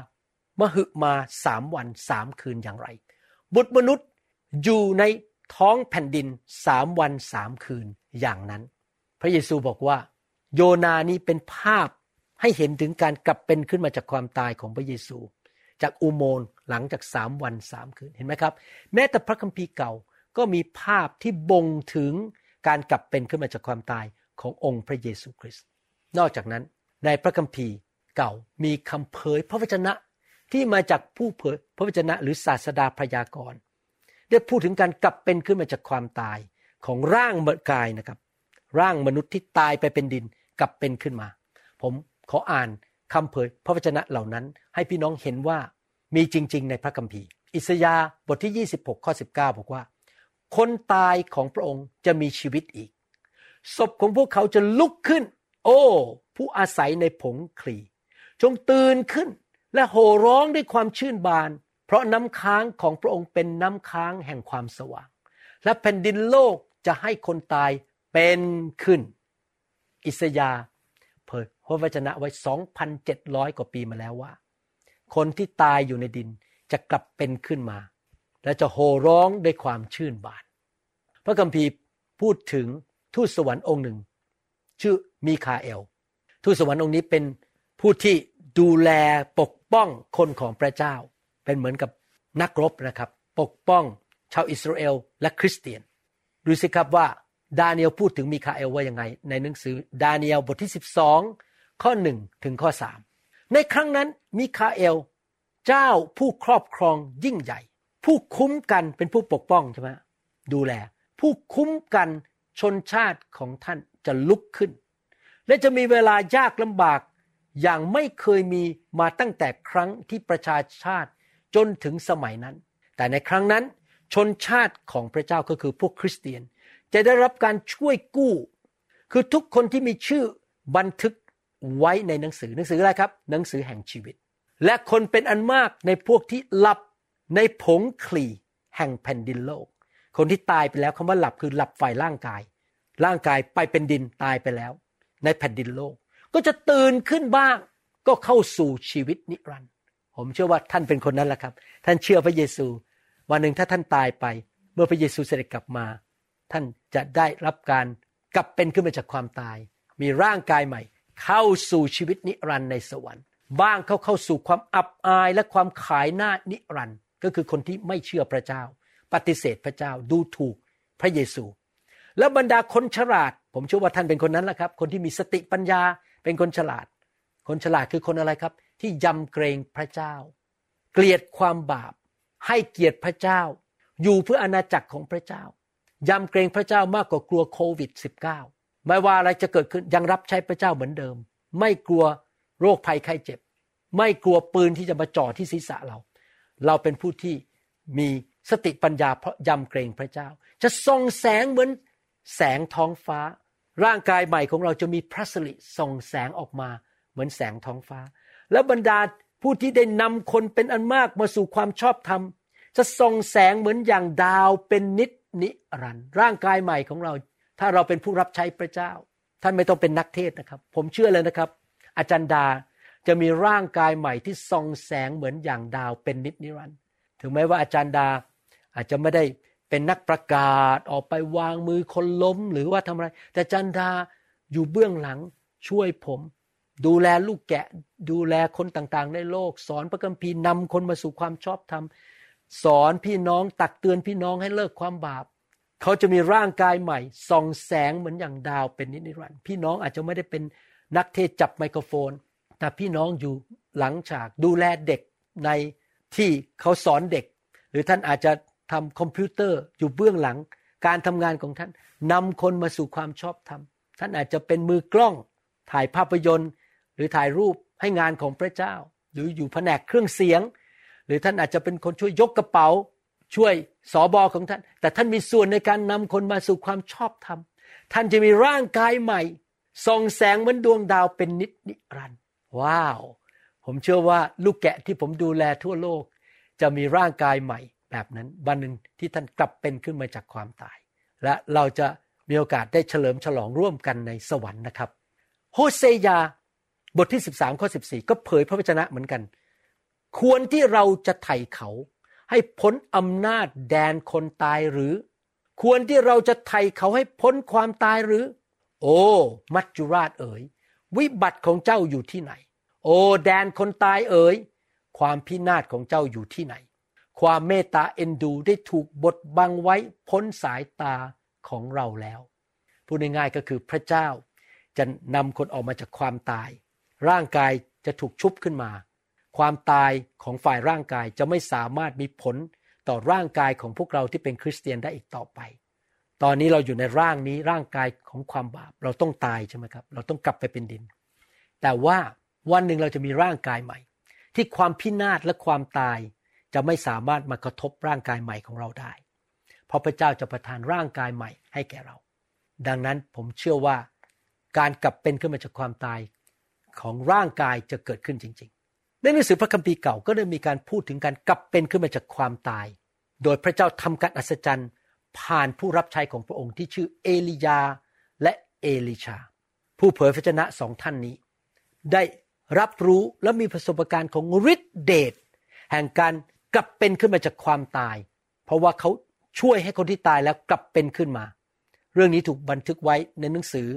มหึมา3วัน3คืนอย่างไรบุตรมนุษย์อยู่ในท้องแผ่นดิน3วัน3คืนอย่างนั้นพระเยซูบอกว่าโยนานี้เป็นภาพให้เห็นถึงการกลับเป็นขึ้นมาจากความตายของพระเยซูจากอุโมงค์หลังจาก3วัน3คืนเห็นไหมครับแม้แต่พระคัมภีร์เก่าก็มีภาพที่บ่งถึงการกลับเป็นขึ้นมาจากความตายขององค์พระเยซูคริสต์นอกจากนั้นในพระคัมภีร์เก่ามีคำเผยพระวจนะที่มาจากผู้เผยพระวจนะหรือศาสดาพยากรณ์ได้พูดถึงการกลับเป็นขึ้นมาจากความตายของร่างกายนะครับร่างมนุษย์ที่ตายไปเป็นดินกลับเป็นขึ้นมาผมขออ่านคำเผยพระวจนะเหล่านั้นให้พี่น้องเห็นว่ามีจริงๆในพระคัมภีร์อิสยาห์บทที่26ข้อ19บอกว่าคนตายของพระองค์จะมีชีวิตอีกศพของพวกเขาจะลุกขึ้นโอ้ผู้อาศัยในผงคลีจงตื่นขึ้นและโห่ร้องด้วยความชื่นบานเพราะน้ำค้างของพระองค์เป็นน้ำค้างแห่งความสว่างและแผ่นดินโลกจะให้คนตายเป็นขึ้นอิสยาห์เผยพระวจนะไว้ 2,700 กว่าปีมาแล้วว่าคนที่ตายอยู่ในดินจะกลับเป็นขึ้นมาและจะโห่ร้องด้วยความชื่นบานพระคัมภีร์พูดถึงทูตสวรรค์องค์หนึ่งชื่อมีคาเอลทูตสวรรค์องค์นี้เป็นผู้ที่ดูแลปกป้องคนของพระเจ้าเป็นเหมือนกับนักรบนะครับปกป้องชาวอิสราเอลและคริสเตียนดูสิครับว่าดาเนียลพูดถึงมีคาเอลว่ายังไงในหนังสือดาเนียลบทที่12ข้อ1ถึงข้อ3ในครั้งนั้นมีคาเอลเจ้าผู้ครอบครองยิ่งใหญ่ผู้คุ้มกันเป็นผู้ปกป้องใช่ไหมดูแลผู้คุ้มกันชนชาติของท่านจะลุกขึ้นและจะมีเวลายากลำบากอย่างไม่เคยมีมาตั้งแต่ครั้งที่ประชาชาติจนถึงสมัยนั้นแต่ในครั้งนั้นชนชาติของพระเจ้าก็คือพวกคริสเตียนจะได้รับการช่วยกู้คือทุกคนที่มีชื่อบันทึกไว้ในหนังสืออะไรครับหนังสือแห่งชีวิตและคนเป็นอันมากในพวกที่หลับในผงคลีแห่งแผ่นดินโลกคนที่ตายไปแล้วคำว่าหลับคือหลับฝ่ายร่างกายไปเป็นดินตายไปแล้วในแผ่นดินโลกก็จะตื่นขึ้นบ้างก็เข้าสู่ชีวิตนิรันดร์ผมเชื่อว่าท่านเป็นคนนั้นแหละครับท่านเชื่อพระเยซูวันหนึ่งถ้าท่านตายไปเมื่อพระเยซูเสด็จกลับมาท่านจะได้รับการกลับเป็นขึ้นมาจากความตายมีร่างกายใหม่เข้าสู่ชีวิตนิรันดร์ในสวรรค์บ้างเข้าสู่ความอับอายและความขายหน้านิรันดร์ก็คือคนที่ไม่เชื่อพระเจ้าปฏิเสธพระเจ้าดูถูกพระเยซู และบรรดาคนฉลาดผมเชื่อว่าท่านเป็นคนนั้นแหละครับคนที่มีสติปัญญาเป็นคนฉลาดคนฉลาดคือคนอะไรครับที่ยำเกรงพระเจ้าเกลียดความบาปให้เกียรติพระเจ้าอยู่เพื่ออาณาจักรของพระเจ้ายำเกรงพระเจ้ามากกว่ากลัวโควิด-19 ไม่ว่าอะไรจะเกิดขึ้นยังรับใช้พระเจ้าเหมือนเดิมไม่กลัวโรคภัยไข้เจ็บไม่กลัวปืนที่จะมาจ่อที่ศีรษะเราเป็นผู้ที่มีสติปัญญาเพราะยำเกรงพระเจ้าจะส่องแสงเหมือนแสงท้องฟ้าร่างกายใหม่ของเราจะมีพระสิริส่องแสงออกมาเหมือนแสงท้องฟ้าและบรรดาผู้ที่ได้นำคนเป็นอันมากมาสู่ความชอบธรรมจะส่องแสงเหมือนอย่างดาวเป็นนิจนิรันดร์ร่างกายใหม่ของเราถ้าเราเป็นผู้รับใช้พระเจ้าท่านไม่ต้องเป็นนักเทศนะครับผมเชื่อเลยนะครับอาจารย์ดาจะมีร่างกายใหม่ที่ส่องแสงเหมือนอย่างดาวเป็นนิจนิรันดร์ถึงแม้ว่าอาจารย์ดาอาจจะไม่ได้เป็นนักประกาศออกไปวางมือคนล้มหรือว่าทำอะไรแต่อาจารย์ดาอยู่เบื้องหลังช่วยผมดูแลลูกแกะดูแลคนต่างๆในโลกสอนพระคัมภีร์นำคนมาสู่ความชอบธรรมสอนพี่น้องตักเตือนพี่น้องให้เลิกความบาปเขาจะมีร่างกายใหม่ส่องแสงเหมือนอย่างดาวเป็นนิรันดร์พี่น้องอาจจะไม่ได้เป็นนักเทศจับไมโครโฟนแต่พี่น้องอยู่หลังฉากดูแลเด็กในที่เขาสอนเด็กหรือท่านอาจจะทำคอมพิวเตอร์อยู่เบื้องหลังการทำงานของท่านนำคนมาสู่ความชอบธรรมท่านอาจจะเป็นมือกล้องถ่ายภาพยนตร์หรือถ่ายรูปให้งานของพระเจ้าหรืออยู่แผนกเครื่องเสียงหรือท่านอาจจะเป็นคนช่วยยกกระเป๋าช่วยสบของท่านแต่ท่านมีส่วนในการนำคนมาสู่ความชอบธรรมท่านจะมีร่างกายใหม่ส่องแสงเหมือนดวงดาวเป็นนิจนิรันดร์ว้าวผมเชื่อว่าลูกแกะที่ผมดูแลทั่วโลกจะมีร่างกายใหม่แบบนั้นวันหนึ่งที่ท่านกลับเป็นขึ้นมาจากความตายและเราจะมีโอกาสได้เฉลิมฉลองร่วมกันในสวรรค์นะครับโฮเซยาบทที่13ข้อ14ก็เผยพระวจนะเหมือนกันควรที่เราจะไถ่เขาให้พ้นอำนาจแดนคนตายหรือควรที่เราจะไถ่เขาให้พ้นความตายหรือโอ้มัจจุราชเอ๋ยวิบัติของเจ้าอยู่ที่ไหนโอ้แดนคนตายเอ๋ยความพินาศของเจ้าอยู่ที่ไหนความเมตตาเอ็นดูได้ถูกบดบังไว้พ้นสายตาของเราแล้วพูดง่ายๆก็คือพระเจ้าจะนำคนออกมาจากความตายร่างกายจะถูกชุบขึ้นมาความตายของฝ่ายร่างกายจะไม่สามารถมีผลต่อร่างกายของพวกเราที่เป็นคริสเตียนได้อีกต่อไปตอนนี้เราอยู่ในร่างนี้ร่างกายของความบาปเราต้องตายใช่ไหมครับเราต้องกลับไปเป็นดินแต่ว่าวันหนึ่งเราจะมีร่างกายใหม่ที่ความพินาศและความตายจะไม่สามารถมากระทบร่างกายใหม่ของเราได้เพราะพระเจ้าจะประทานร่างกายใหม่ให้แก่เราดังนั้นผมเชื่อว่าการกลับเป็นขึ้นมาจากความตายของร่างกายจะเกิดขึ้นจริงๆในหนังสือพระคัมภีร์เก่าก็ได้มีการพูดถึงการกลับเป็นขึ้นมาจากความตายโดยพระเจ้าทำการอัศจรรย์ผ่านผู้รับใช้ของพระองค์ที่ชื่อเอลียาและเอลิชาผู้เผยพระวจนะสองท่านนี้ได้รับรู้และมีประสบการณ์ของฤทธิเดชแห่งการกลับเป็นขึ้นมาจากความตายเพราะว่าเขาช่วยให้คนที่ตายแล้วกลับเป็นขึ้นมาเรื่องนี้ถูกบันทึกไว้ในหนังสือ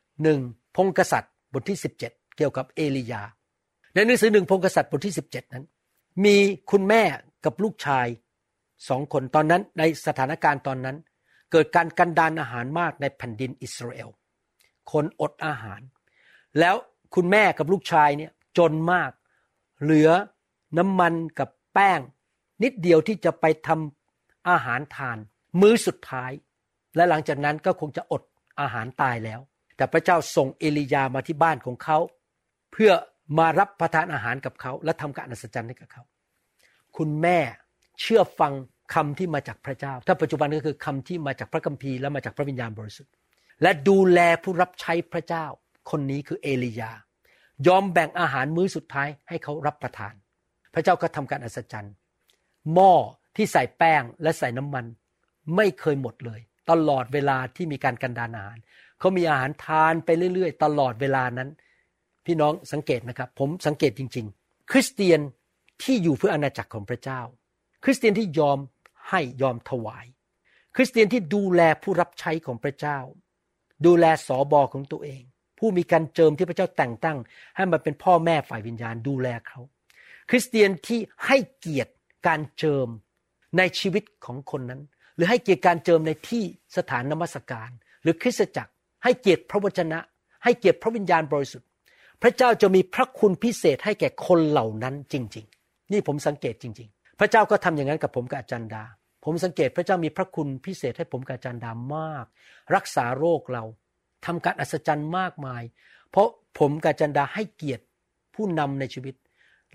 1พงศ์กษัตริย์บทที่17เกี่ยวกับเอลียาในหนังสือ1พงศ์กษัตริย์บทที่17นั้นมีคุณแม่กับลูกชาย2คนตอนนั้นในสถานการณ์ตอนนั้นเกิดการกันดารอาหารมากในแผ่นดินอิสราเอลคนอดอาหารแล้วคุณแม่กับลูกชายเนี่ยจนมากเหลือน้ำมันกับแป้งนิดเดียวที่จะไปทำอาหารทานมื้อสุดท้ายและหลังจากนั้นก็คงจะอดอาหารตายแล้วแต่พระเจ้าส่งเอลียามาที่บ้านของเขาเพื่อมารับประทานอาหารกับเขาและทำการอัศจรรย์ให้กับเขาคุณแม่เชื่อฟังคำที่มาจากพระเจ้าถ้าปัจจุบันก็คือคำที่มาจากพระคัมภีร์และมาจากพระวิญญาณบริสุทธิ์และดูแลผู้รับใช้พระเจ้าคนนี้คือเอลียายอมแบ่งอาหารมื้อสุดท้ายให้เขารับประทานพระเจ้าก็ทำการอัศจรรย์หม้อที่ใส่แป้งและใส่น้ำมันไม่เคยหมดเลยตลอดเวลาที่มีการกันดารอาหารเขามีอาหารทานไปเรื่อยๆตลอดเวลานั้นพี่น้องสังเกตนะครับผมสังเกตจริงๆคริสเตียนที่อยู่เพื่ออาณาจักรของพระเจ้าคริสเตียนที่ยอมให้ยอมถวายคริสเตียนที่ดูแลผู้รับใช้ของพระเจ้าดูแลสบของตัวเองผู้มีการเจิมที่พระเจ้าแต่งตั้งให้มาเป็นพ่อแม่ฝ่ายวิญญาณดูแลเขาคริสเตียนที่ให้เกียรติการเจิมในชีวิตของคนนั้น หรือให้เกียรติการเจิมในที่สถานนมัสการหรือคริสตจักรให้เกียรติพระวจนะให้เกียรติพระวิญญาณบริสุทธิ์พระเจ้าจะมีพระคุณพิเศษให้แก่คนเหล่านั้นจริงๆนี่ผมสังเกตจริงๆพระเจ้าก็ทำอย่างนั้นกับผมกับอาจารย์ดาผมสังเกตพระเจ้ามีพระคุณพิเศษให้ผมกับอาจารย์ดามากรักษาโรคเราทำการอัศจรรย์มากมายเพราะผมกับอาจารย์ดาให้เกียรติผู้นำในชีวิต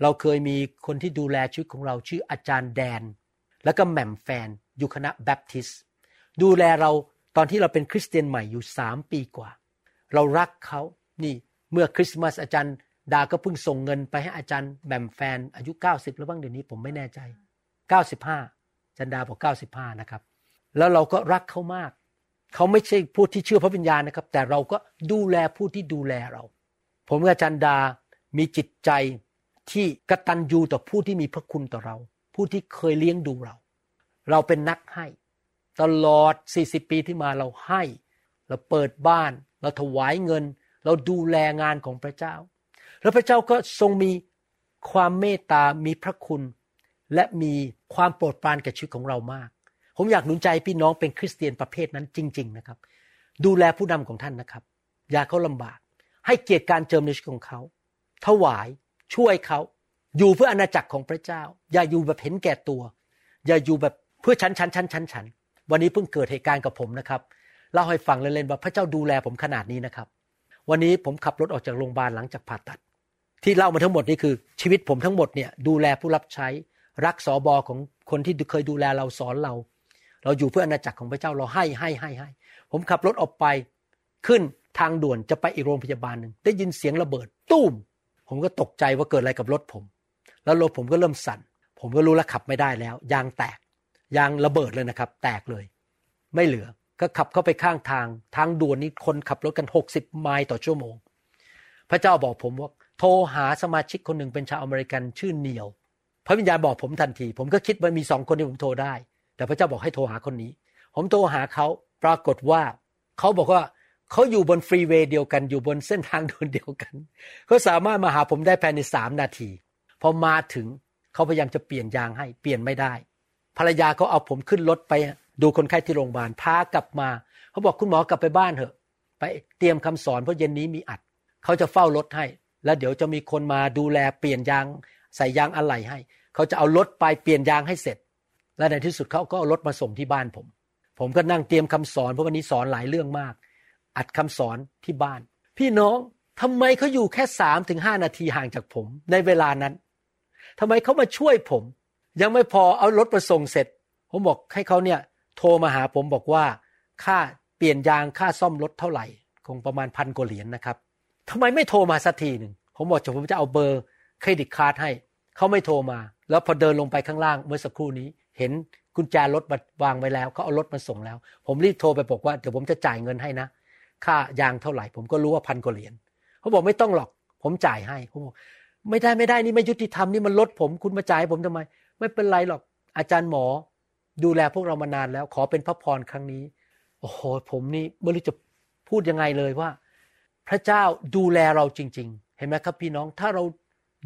เราเคยมีคนที่ดูแลชีวิตของเราชื่ออาจารย์แดนแล้วก็แหม่มแฟนอยู่คณะแบปทิสต์ดูแลเราตอนที่เราเป็นคริสเตียนใหม่อยู่3ปีกว่าเรารักเขานี่เมื่อคริสต์มาสอาจารย์ดาก็เพิ่งส่งเงินไปให้อาจารย์แหม่มแฟนอายุ90แล้วบ้างเดี๋ยวนี้ผมไม่แน่ใจ95อาจารย์ดาบอก95นะครับแล้วเราก็รักเขามากเขาไม่ใช่ผู้ที่เชื่อพระวิญญาณนะครับแต่เราก็ดูแลผู้ที่ดูแลเราผมกับอาจารย์ดามีจิตใจที่กตัญญูต่อผู้ที่มีพระคุณต่อเราผู้ที่เคยเลี้ยงดูเราเราเป็นนักให้ตลอด40ปีที่มาเราให้เราเปิดบ้านเราถวายเงินเราดูแลงานของพระเจ้าแล้วพระเจ้าก็ทรงมีความเมตตามีพระคุณและมีความโปรดปรานแก่ชีวิตของเรามากผมอยากหนุนใจพี่น้องเป็นคริสเตียนประเภทนั้นจริงๆนะครับดูแลผู้นำของท่านนะครับอย่าเขาลำบากให้เกียรติการเจิมในชีวิตของเขาถวายช่วยเขาอยู่เพื่ออาณาจักรของพระเจ้าอย่าอยู่แบบเห็นแก่ตัวอย่าอยู่แบบเพื่อชั้นวันนี้เพิ่งเกิดเหตุการณ์กับผมนะครับเล่าให้ฟังเล่นๆว่าพระเจ้าดูแลผมขนาดนี้นะครับวันนี้ผมขับรถออกจากโรงพยาบาลหลังจากผ่าตัดที่เล่ามาทั้งหมดนี่คือชีวิตผมทั้งหมดเนี่ยดูแลผู้รับใช้รักสบของคนที่เคยดูแลเราสอนเราอยู่เพื่ออาณาจักรของพระเจ้าเราให้ผมขับรถออกไปขึ้นทางด่วนจะไปอีกโรงพยาบาลนึงได้ยินเสียงระเบิดตุ้มผมก็ตกใจว่าเกิดอะไรกับรถผมแล้วรถผมก็เริ่มสั่นผมก็รู้แล้วขับไม่ได้แล้วยางแตกยางระเบิดเลยนะครับแตกเลยไม่เหลือก็ขับเข้าไปข้างทางด่วนนี้คนขับรถกัน60ไมล์ต่อชั่วโมงพระเจ้าบอกผมว่าโทรหาสมาชิกคนหนึ่งเป็นชาวอเมริกันชื่อเนียวพระวิญญาณบอกผมทันทีผมก็คิดว่ามี2คนที่ผมโทรได้แต่พระเจ้าบอกให้โทรหาคนนี้ผมโทรหาเขาปรากฏว่าเขาบอกว่าเขาอยู่บนฟรีเวย์เดียวกันอยู่บนเส้นทางด่วนเดียวกันเขาสามารถมาหาผมได้ภายใน3นาทีพอมาถึงเขาพยายามจะเปลี่ยนยางให้เปลี่ยนไม่ได้ภรรยาเขาเอาผมขึ้นรถไปดูคนไข้ที่โรงพยาบาลพากลับมาเขาบอกคุณหมอกลับไปบ้านเถอะไปเตรียมคำสอนเพราะเย็นนี้มีอัดเขาจะเฝ้ารถให้แล้วเดี๋ยวจะมีคนมาดูแลเปลี่ยนยางใส่ยางอะไหล่ให้เขาจะเอารถไปเปลี่ยนยางให้เสร็จและในที่สุดเขาก็เอารถมาส่งที่บ้านผมก็นั่งเตรียมคำสอนเพราะวันนี้สอนหลายเรื่องมากอัดคำสอนที่บ้านพี่น้องทำไมเขาอยู่แค่ 3-5 นาทีห่างจากผมในเวลานั้นทำไมเขามาช่วยผมยังไม่พอเอารถมาส่งเสร็จผมบอกให้เขาเนี่ยโทรมาหาผมบอกว่าค่าเปลี่ยนยางค่าซ่อมรถเท่าไหร่คงประมาณ$1,000นะครับทำไมไม่โทรมาสักทีนึงผมบอกผมจะเอาเบอร์เครดิตการ์ดให้เขาไม่โทรมาแล้วพอเดินลงไปข้างล่างเมื่อสักครู่นี้เห็นกุญแจรถวางไว้แล้วเขาเอารถมาส่งแล้วผมรีบโทรไปบอกว่าเดี๋ยวผมจะจ่ายเงินให้นะค่ายางเท่าไหร่ผมก็รู้ว่า$1,000เขาบอกไม่ต้องหรอกผมจ่ายให้ผมบอกไม่ได้นี่ไม่ยุติธรรมนี่มันรถผมคุณมาจ่ายผมทำไมไม่เป็นไรหรอกอาจารย์หมอดูแลพวกเรามานานแล้วขอเป็นพระพรครั้งนี้โอ้โหผมนี่ไม่รู้จะพูดยังไงเลยว่าพระเจ้าดูแลเราจริงๆเห็นไหมครับพี่น้องถ้าเรา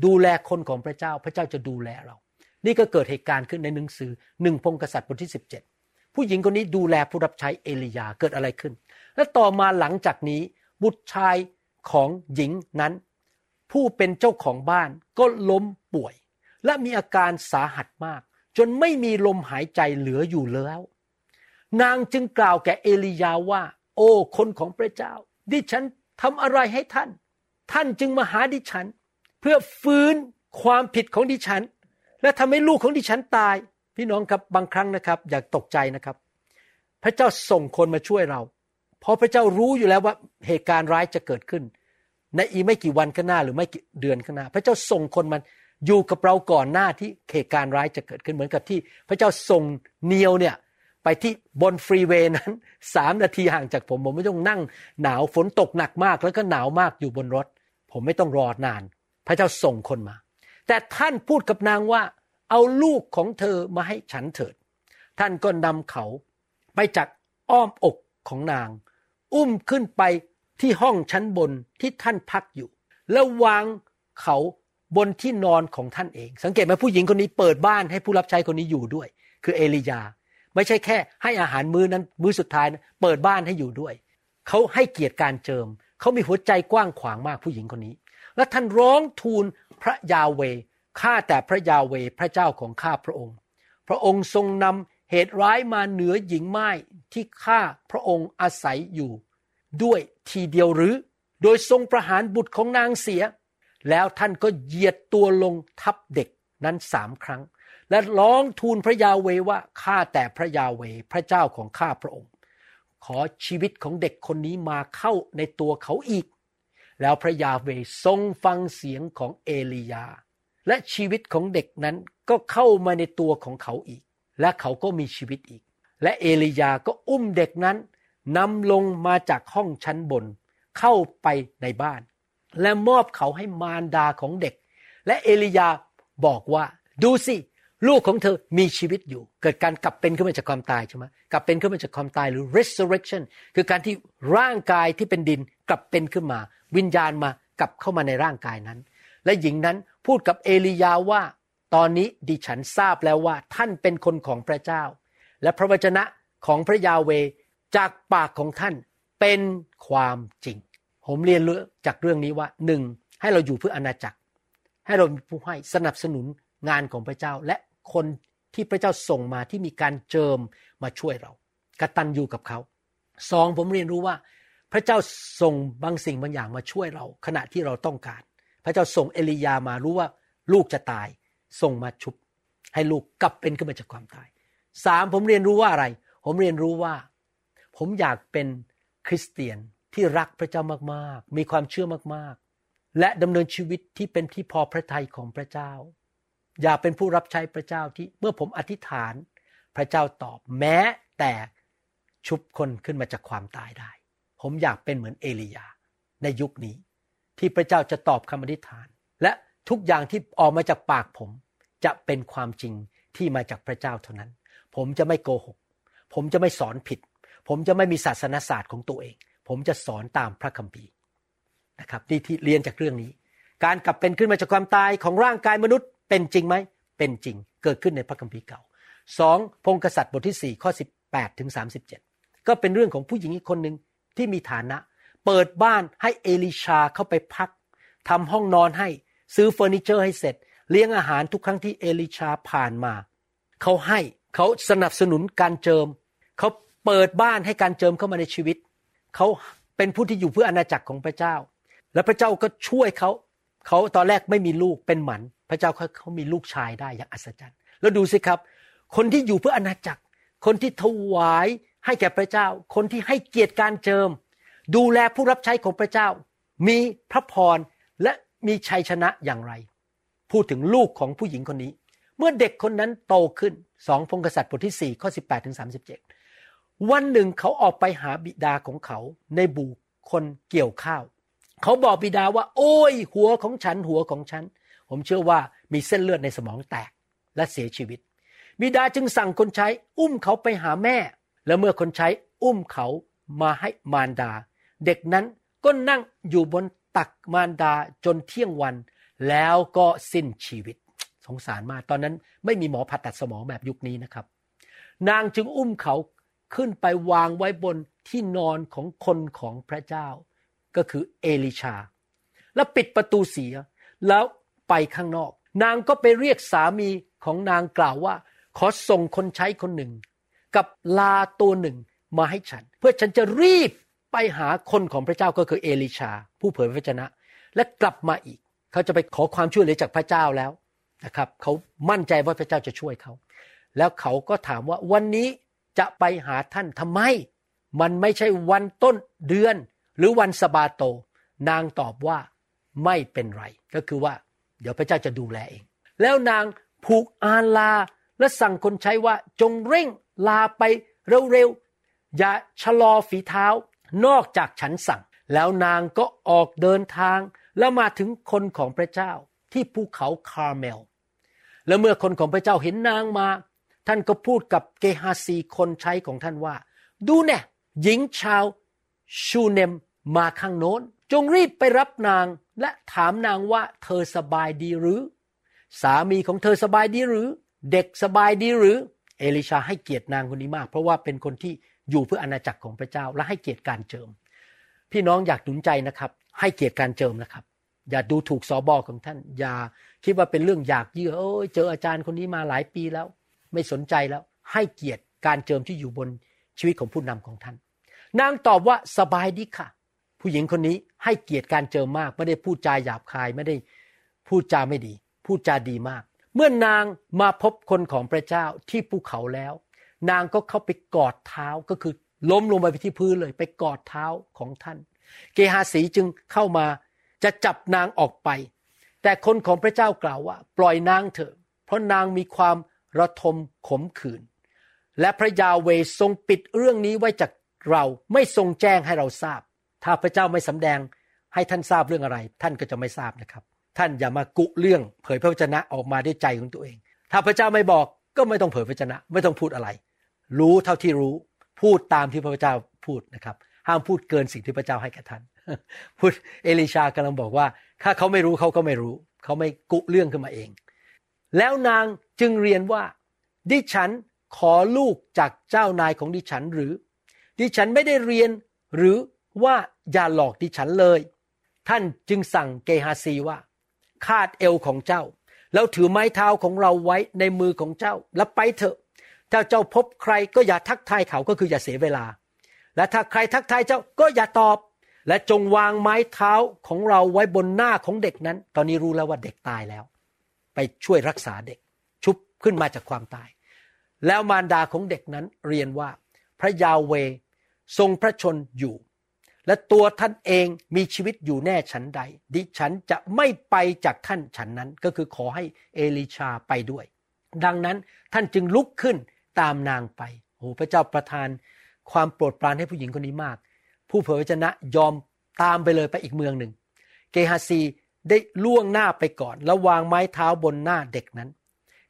ดูแลคนของพระเจ้าพระเจ้าจะดูแลเรานี่ก็เกิดเหตุการณ์ขึ้นในหนังสือ1พงศ์กษัตริย์บทที่17ผู้หญิงคนนี้ดูแลผู้รับใช้เอลียาเกิดอะไรขึ้นและต่อมาหลังจากนี้บุตรชายของหญิงนั้นผู้เป็นเจ้าของบ้านก็ล้มป่วยและมีอาการสาหัสมากจนไม่มีลมหายใจเหลืออยู่แล้วนางจึงกล่าวแก่เอลียาว่าโอ้คนของพระเจ้าดิฉันทำอะไรให้ท่านจึงมาหาดิฉันเพื่อฟื้นความผิดของดิฉันและทำให้ลูกของดิฉันตายพี่น้องครับบางครั้งนะครับอย่าตกใจนะครับพระเจ้าส่งคนมาช่วยเราเพราะพระเจ้ารู้อยู่แล้วว่าเหตุการณ์ร้ายจะเกิดขึ้นในอีกไม่กี่วันข้างหน้าหรือไม่กี่เดือนข้างหน้าพระเจ้าส่งคนมาอยู่กับเราก่อนหน้าที่เหตุการณ์ร้ายจะเกิดขึ้นเหมือนกับที่พระเจ้าส่งเนียวเนี่ยไปที่บนฟรีเวย์นั้น3นาทีห่างจากผมไม่ต้องนั่งหนาวฝนตกหนักมากแล้วก็หนาวมากอยู่บนรถผมไม่ต้องรอนานพระเจ้าส่งคนมาแต่ท่านพูดกับนางว่าเอาลูกของเธอมาให้ฉันเถิดท่านก็นำเขาไปจากอ้อมอกของนางอุ้มขึ้นไปที่ห้องชั้นบนที่ท่านพักอยู่แล้ววางเขาบนที่นอนของท่านเองสังเกตไหมผู้หญิงคนนี้เปิดบ้านให้ผู้รับใช้คนนี้อยู่ด้วยคือเอลียา ไม่ใช่แค่ให้อาหารมื้อนั้นมื้อสุดท้ายนะเปิดบ้านให้อยู่ด้วยเขาให้เกียรติการเจิมเขามีหัวใจกว้างขวางมากผู้หญิงคนนี้และท่านร้องทูลพระยาเวห์ข้าแต่พระยาเวห์พระเจ้าของข้าพระองค์พระองค์ทรงนำเหตุร้ายมาเหนือหญิงม่ายที่ข้าพระองค์อาศัยอยู่ด้วยทีเดียวหรือโดยทรงประหารบุตรของนางเสียแล้วท่านก็เหยียดตัวลงทับเด็กนั้น3ครั้งและร้องทูลพระยาเวห์ว่าข้าแต่พระยาเวห์พระเจ้าของข้าพระองค์ขอชีวิตของเด็กคนนี้มาเข้าในตัวเขาอีกแล้วพระยาเวห์ทรงฟังเสียงของเอลียาและชีวิตของเด็กนั้นก็เข้ามาในตัวของเขาอีกและเขาก็มีชีวิตอีกและเอลียาก็อุ้มเด็กนั้นนำลงมาจากห้องชั้นบนเข้าไปในบ้านและมอบเขาให้มารดาของเด็กและเอลียาบอกว่าดูสิลูกของเธอมีชีวิตอยู่เกิดการกลับเป็นขึ้นมาจากความตายใช่ไหมกลับเป็นขึ้นมาจากความตายหรือ resurrection คือการที่ร่างกายที่เป็นดินกลับเป็นขึ้นมาวิญญาณมากลับเข้ามาในร่างกายนั้นและหญิงนั้นพูดกับเอลียาว่าตอนนี้ดิฉันทราบแล้วว่าท่านเป็นคนของพระเจ้าและพระวจนะของพระยาเวห์จากปากของท่านเป็นความจริงผมเรียนรู้จากเรื่องนี้ว่า1ให้เราอยู่เพื่ออาณาจักรให้เราเป็นผู้ให้สนับสนุนงานของพระเจ้าและคนที่พระเจ้าส่งมาที่มีการเจิมมาช่วยเรากตัญญูกับเขา2ผมเรียนรู้ว่าพระเจ้าส่งบางสิ่งบางอย่างมาช่วยเราขณะที่เราต้องการพระเจ้าส่งเอลียามารู้ว่าลูกจะตายส่งมาชุบให้ลูกกลับเป็นขึ้นมาจากความตาย3ผมเรียนรู้ว่าอะไรผมเรียนรู้ว่าผมอยากเป็นคริสเตียนที่รักพระเจ้ามากๆมีความเชื่อมากๆและดำเนินชีวิตที่เป็นที่พอพระทัยของพระเจ้าอยากเป็นผู้รับใช้พระเจ้าที่เมื่อผมอธิษฐานพระเจ้าตอบแม้แต่ชุบคนขึ้นมาจากความตายได้ผมอยากเป็นเหมือนเอลียาในยุคนี้ที่พระเจ้าจะตอบคำอธิษฐานและทุกอย่างที่ออกมาจากปากผมจะเป็นความจริงที่มาจากพระเจ้าเท่านั้นผมจะไม่โกหกผมจะไม่สอนผิดผมจะไม่มีศาสนศาสตร์ของตัวเองผมจะสอนตามพระคัมภีร์นะครับนี่ที่เรียนจากเรื่องนี้การกลับเป็นขึ้นมาจากความตายของร่างกายมนุษย์เป็นจริงไหมเป็นจริงเกิดขึ้นในพระคัมภีร์เก่า2พงศ์กษัตริย์บทที่4ข้อ18ถึง37ก็เป็นเรื่องของผู้หญิงอีกคนนึงที่มีฐานะเปิดบ้านให้เอลิชาเข้าไปพักทำห้องนอนให้ซื้อเฟอร์นิเจอร์ให้เสร็จเลี้ยงอาหารทุกครั้งที่เอลิชาผ่านมาเขาให้เขาสนับสนุนการเจิมเขาเปิดบ้านให้การเจิมเข้ามาในชีวิตเขาเป็นผู้ที่อยู่เพื่ออาณาจักรของพระเจ้าและพระเจ้าก็ช่วยเขาตอนแรกไม่มีลูกเป็นหมันพระเจ้าเขามีลูกชายได้อย่างอัศจรรย์แล้วดูสิครับคนที่อยู่เพื่ออาณาจักรคนที่ถวายให้แก่พระเจ้าคนที่ให้เกียรติการเจิมดูแลผู้รับใช้ของพระเจ้ามีพระพรและมีชัยชนะอย่างไรพูดถึงลูกของผู้หญิงคนนี้เมื่อเด็กคนนั้นโตขึ้น2พงศ์กษัตริย์บทที่4ข้อ18ถึง37วันหนึ่งเขาออกไปหาบิดาของเขาในบุคคลเกี่ยวข้าวเขาบอกบิดาว่าโอ้ยหัวของฉันหัวของฉันผมเชื่อว่ามีเส้นเลือดในสมองแตกและเสียชีวิตบิดาจึงสั่งคนใช้อุ้มเขาไปหาแม่และเมื่อคนใช้อุ้มเขามาให้มารดาเด็กนั้นก็นั่งอยู่บนตักมารดาจนเที่ยงวันแล้วก็สิ้นชีวิตสงสารมากตอนนั้นไม่มีหมอผ่าตัดสมองแบบยุคนี้นะครับนางจึงอุ้มเขาขึ้นไปวางไว้บนที่นอนของคนของพระเจ้าก็คือเอลิชาแล้วปิดประตูเสียแล้วไปข้างนอกนางก็ไปเรียกสามีของนางกล่าวว่าขอส่งคนใช้คนหนึ่งกับลาตัวหนึ่งมาให้ฉันเพื่อฉันจะรีบไปหาคนของพระเจ้าก็คือเอลิชาผู้เผยพระวจนะและกลับมาอีกเขาจะไปขอความช่วยเหลือจากพระเจ้าแล้วนะครับเขามั่นใจว่าพระเจ้าจะช่วยเขาแล้วเขาก็ถามว่าวันนี้จะไปหาท่านทำไมมันไม่ใช่วันต้นเดือนหรือวันสะบาโตนางตอบว่าไม่เป็นไรก็คือว่าเดี๋ยวพระเจ้าจะดูแลเองแล้วนางผูกอาลาและสั่งคนใช้ว่าจงเร่งลาไปเร็วๆอย่าชะลอฝีเท้านอกจากฉันสั่งแล้วนางก็ออกเดินทางแล้วมาถึงคนของพระเจ้าที่ภูเขาคาร์เมลแล้วเมื่อคนของพระเจ้าเห็นนางมาท่านก็พูดกับเกฮาซีคนใช้ของท่านว่าดูแน่หญิงชาวชูเนมมาข้างโน้นจงรีบไปรับนางและถามนางว่าเธอสบายดีหรือสามีของเธอสบายดีหรือเด็กสบายดีหรือ เอลิชาให้เกียรตินางคนนี้มากเพราะว่าเป็นคนที่อยู่เพื่ออาณาจักรของพระเจ้าและให้เกียรติการเจิมพี่น้องอยากหนุนใจนะครับให้เกียรติการเจิมนะครับอย่าดูถูกสบของท่านอย่าคิดว่าเป็นเรื่องอยากเยื่อโอ้ยเจออาจารย์คนนี้มาหลายปีแล้วไม่สนใจแล้วให้เกียรติการเจิมที่อยู่บนชีวิตของผู้นำของท่านนางตอบว่าสบายดีค่ะผู้หญิงคนนี้ให้เกียรติการเจิมมากไม่ได้พูดจาหยาบคายไม่ได้พูดจาไม่ดีพูดจาดีมากเมื่อนางมาพบคนของพระเจ้าที่ภูเขาแล้วนางก็เข้าไปกอดเท้าก็คือล้มลงไปที่พื้นเลยไปกอดเท้าของท่านเกหาสีจึงเข้ามาจะจับนางออกไปแต่คนของพระเจ้ากล่าวว่าปล่อยนางเถอะเพราะนางมีความระทมขมขื่นและพระยาเวห์ทรงปิดเรื่องนี้ไว้จากเราไม่ทรงแจ้งให้เราทราบถ้าพระเจ้าไม่สำแดงให้ท่านทราบเรื่องอะไรท่านก็จะไม่ทราบนะครับท่านอย่ามากุเรื่องเผยพระวจนะออกมาด้วยใจของตัวเองถ้าพระเจ้าไม่บอกก็ไม่ต้องเผยพระวจนะไม่ต้องพูดอะไรรู้เท่าที่รู้พูดตามที่พระเจ้าพูดนะครับห้ามพูดเกินสิ่งที่พระเจ้าให้แก่ท่านพูดเอลิชากำลังบอกว่าถ้าเขาไม่รู้เขาก็ไม่รู้เขาไม่กุเรื่องขึ้นมาเองแล้วนางจึงเรียนว่าดิฉันขอลูกจากเจ้านายของดิฉันหรือดิฉันไม่ได้เรียนหรือว่าอย่าหลอกดิฉันเลยท่านจึงสั่งเกฮาซีว่าคาดเอวของเจ้าแล้วถือไม้เท้าของเราไว้ในมือของเจ้าแล้วไปเถอะถ้าเจ้าพบใครก็อย่าทักทายเขาก็คืออย่าเสียเวลาและถ้าใครทักทายเจ้าก็อย่าตอบและจงวางไม้เท้าของเราไว้บนหน้าของเด็กนั้นตอนนี้รู้แล้วว่าเด็กตายแล้วไปช่วยรักษาเด็กชุบขึ้นมาจากความตายแล้วมารดาของเด็กนั้นเรียนว่าพระยาเวห์ทรงพระชนอยู่และตัวท่านเองมีชีวิตอยู่แน่ฉันใดดิฉันจะไม่ไปจากท่านฉันนั้นก็คือขอให้เอลิชาไปด้วยดังนั้นท่านจึงลุกขึ้นตามนางไปโอ้พระเจ้าประทานความโปรดปรานให้ผู้หญิงคนนี้มากผู้เผยพระวจนะยอมตามไปเลยไปอีกเมืองหนึ่งเกฮาซีได้ล่วงหน้าไปก่อนแล้ววางไม้เท้าบนหน้าเด็กนั้น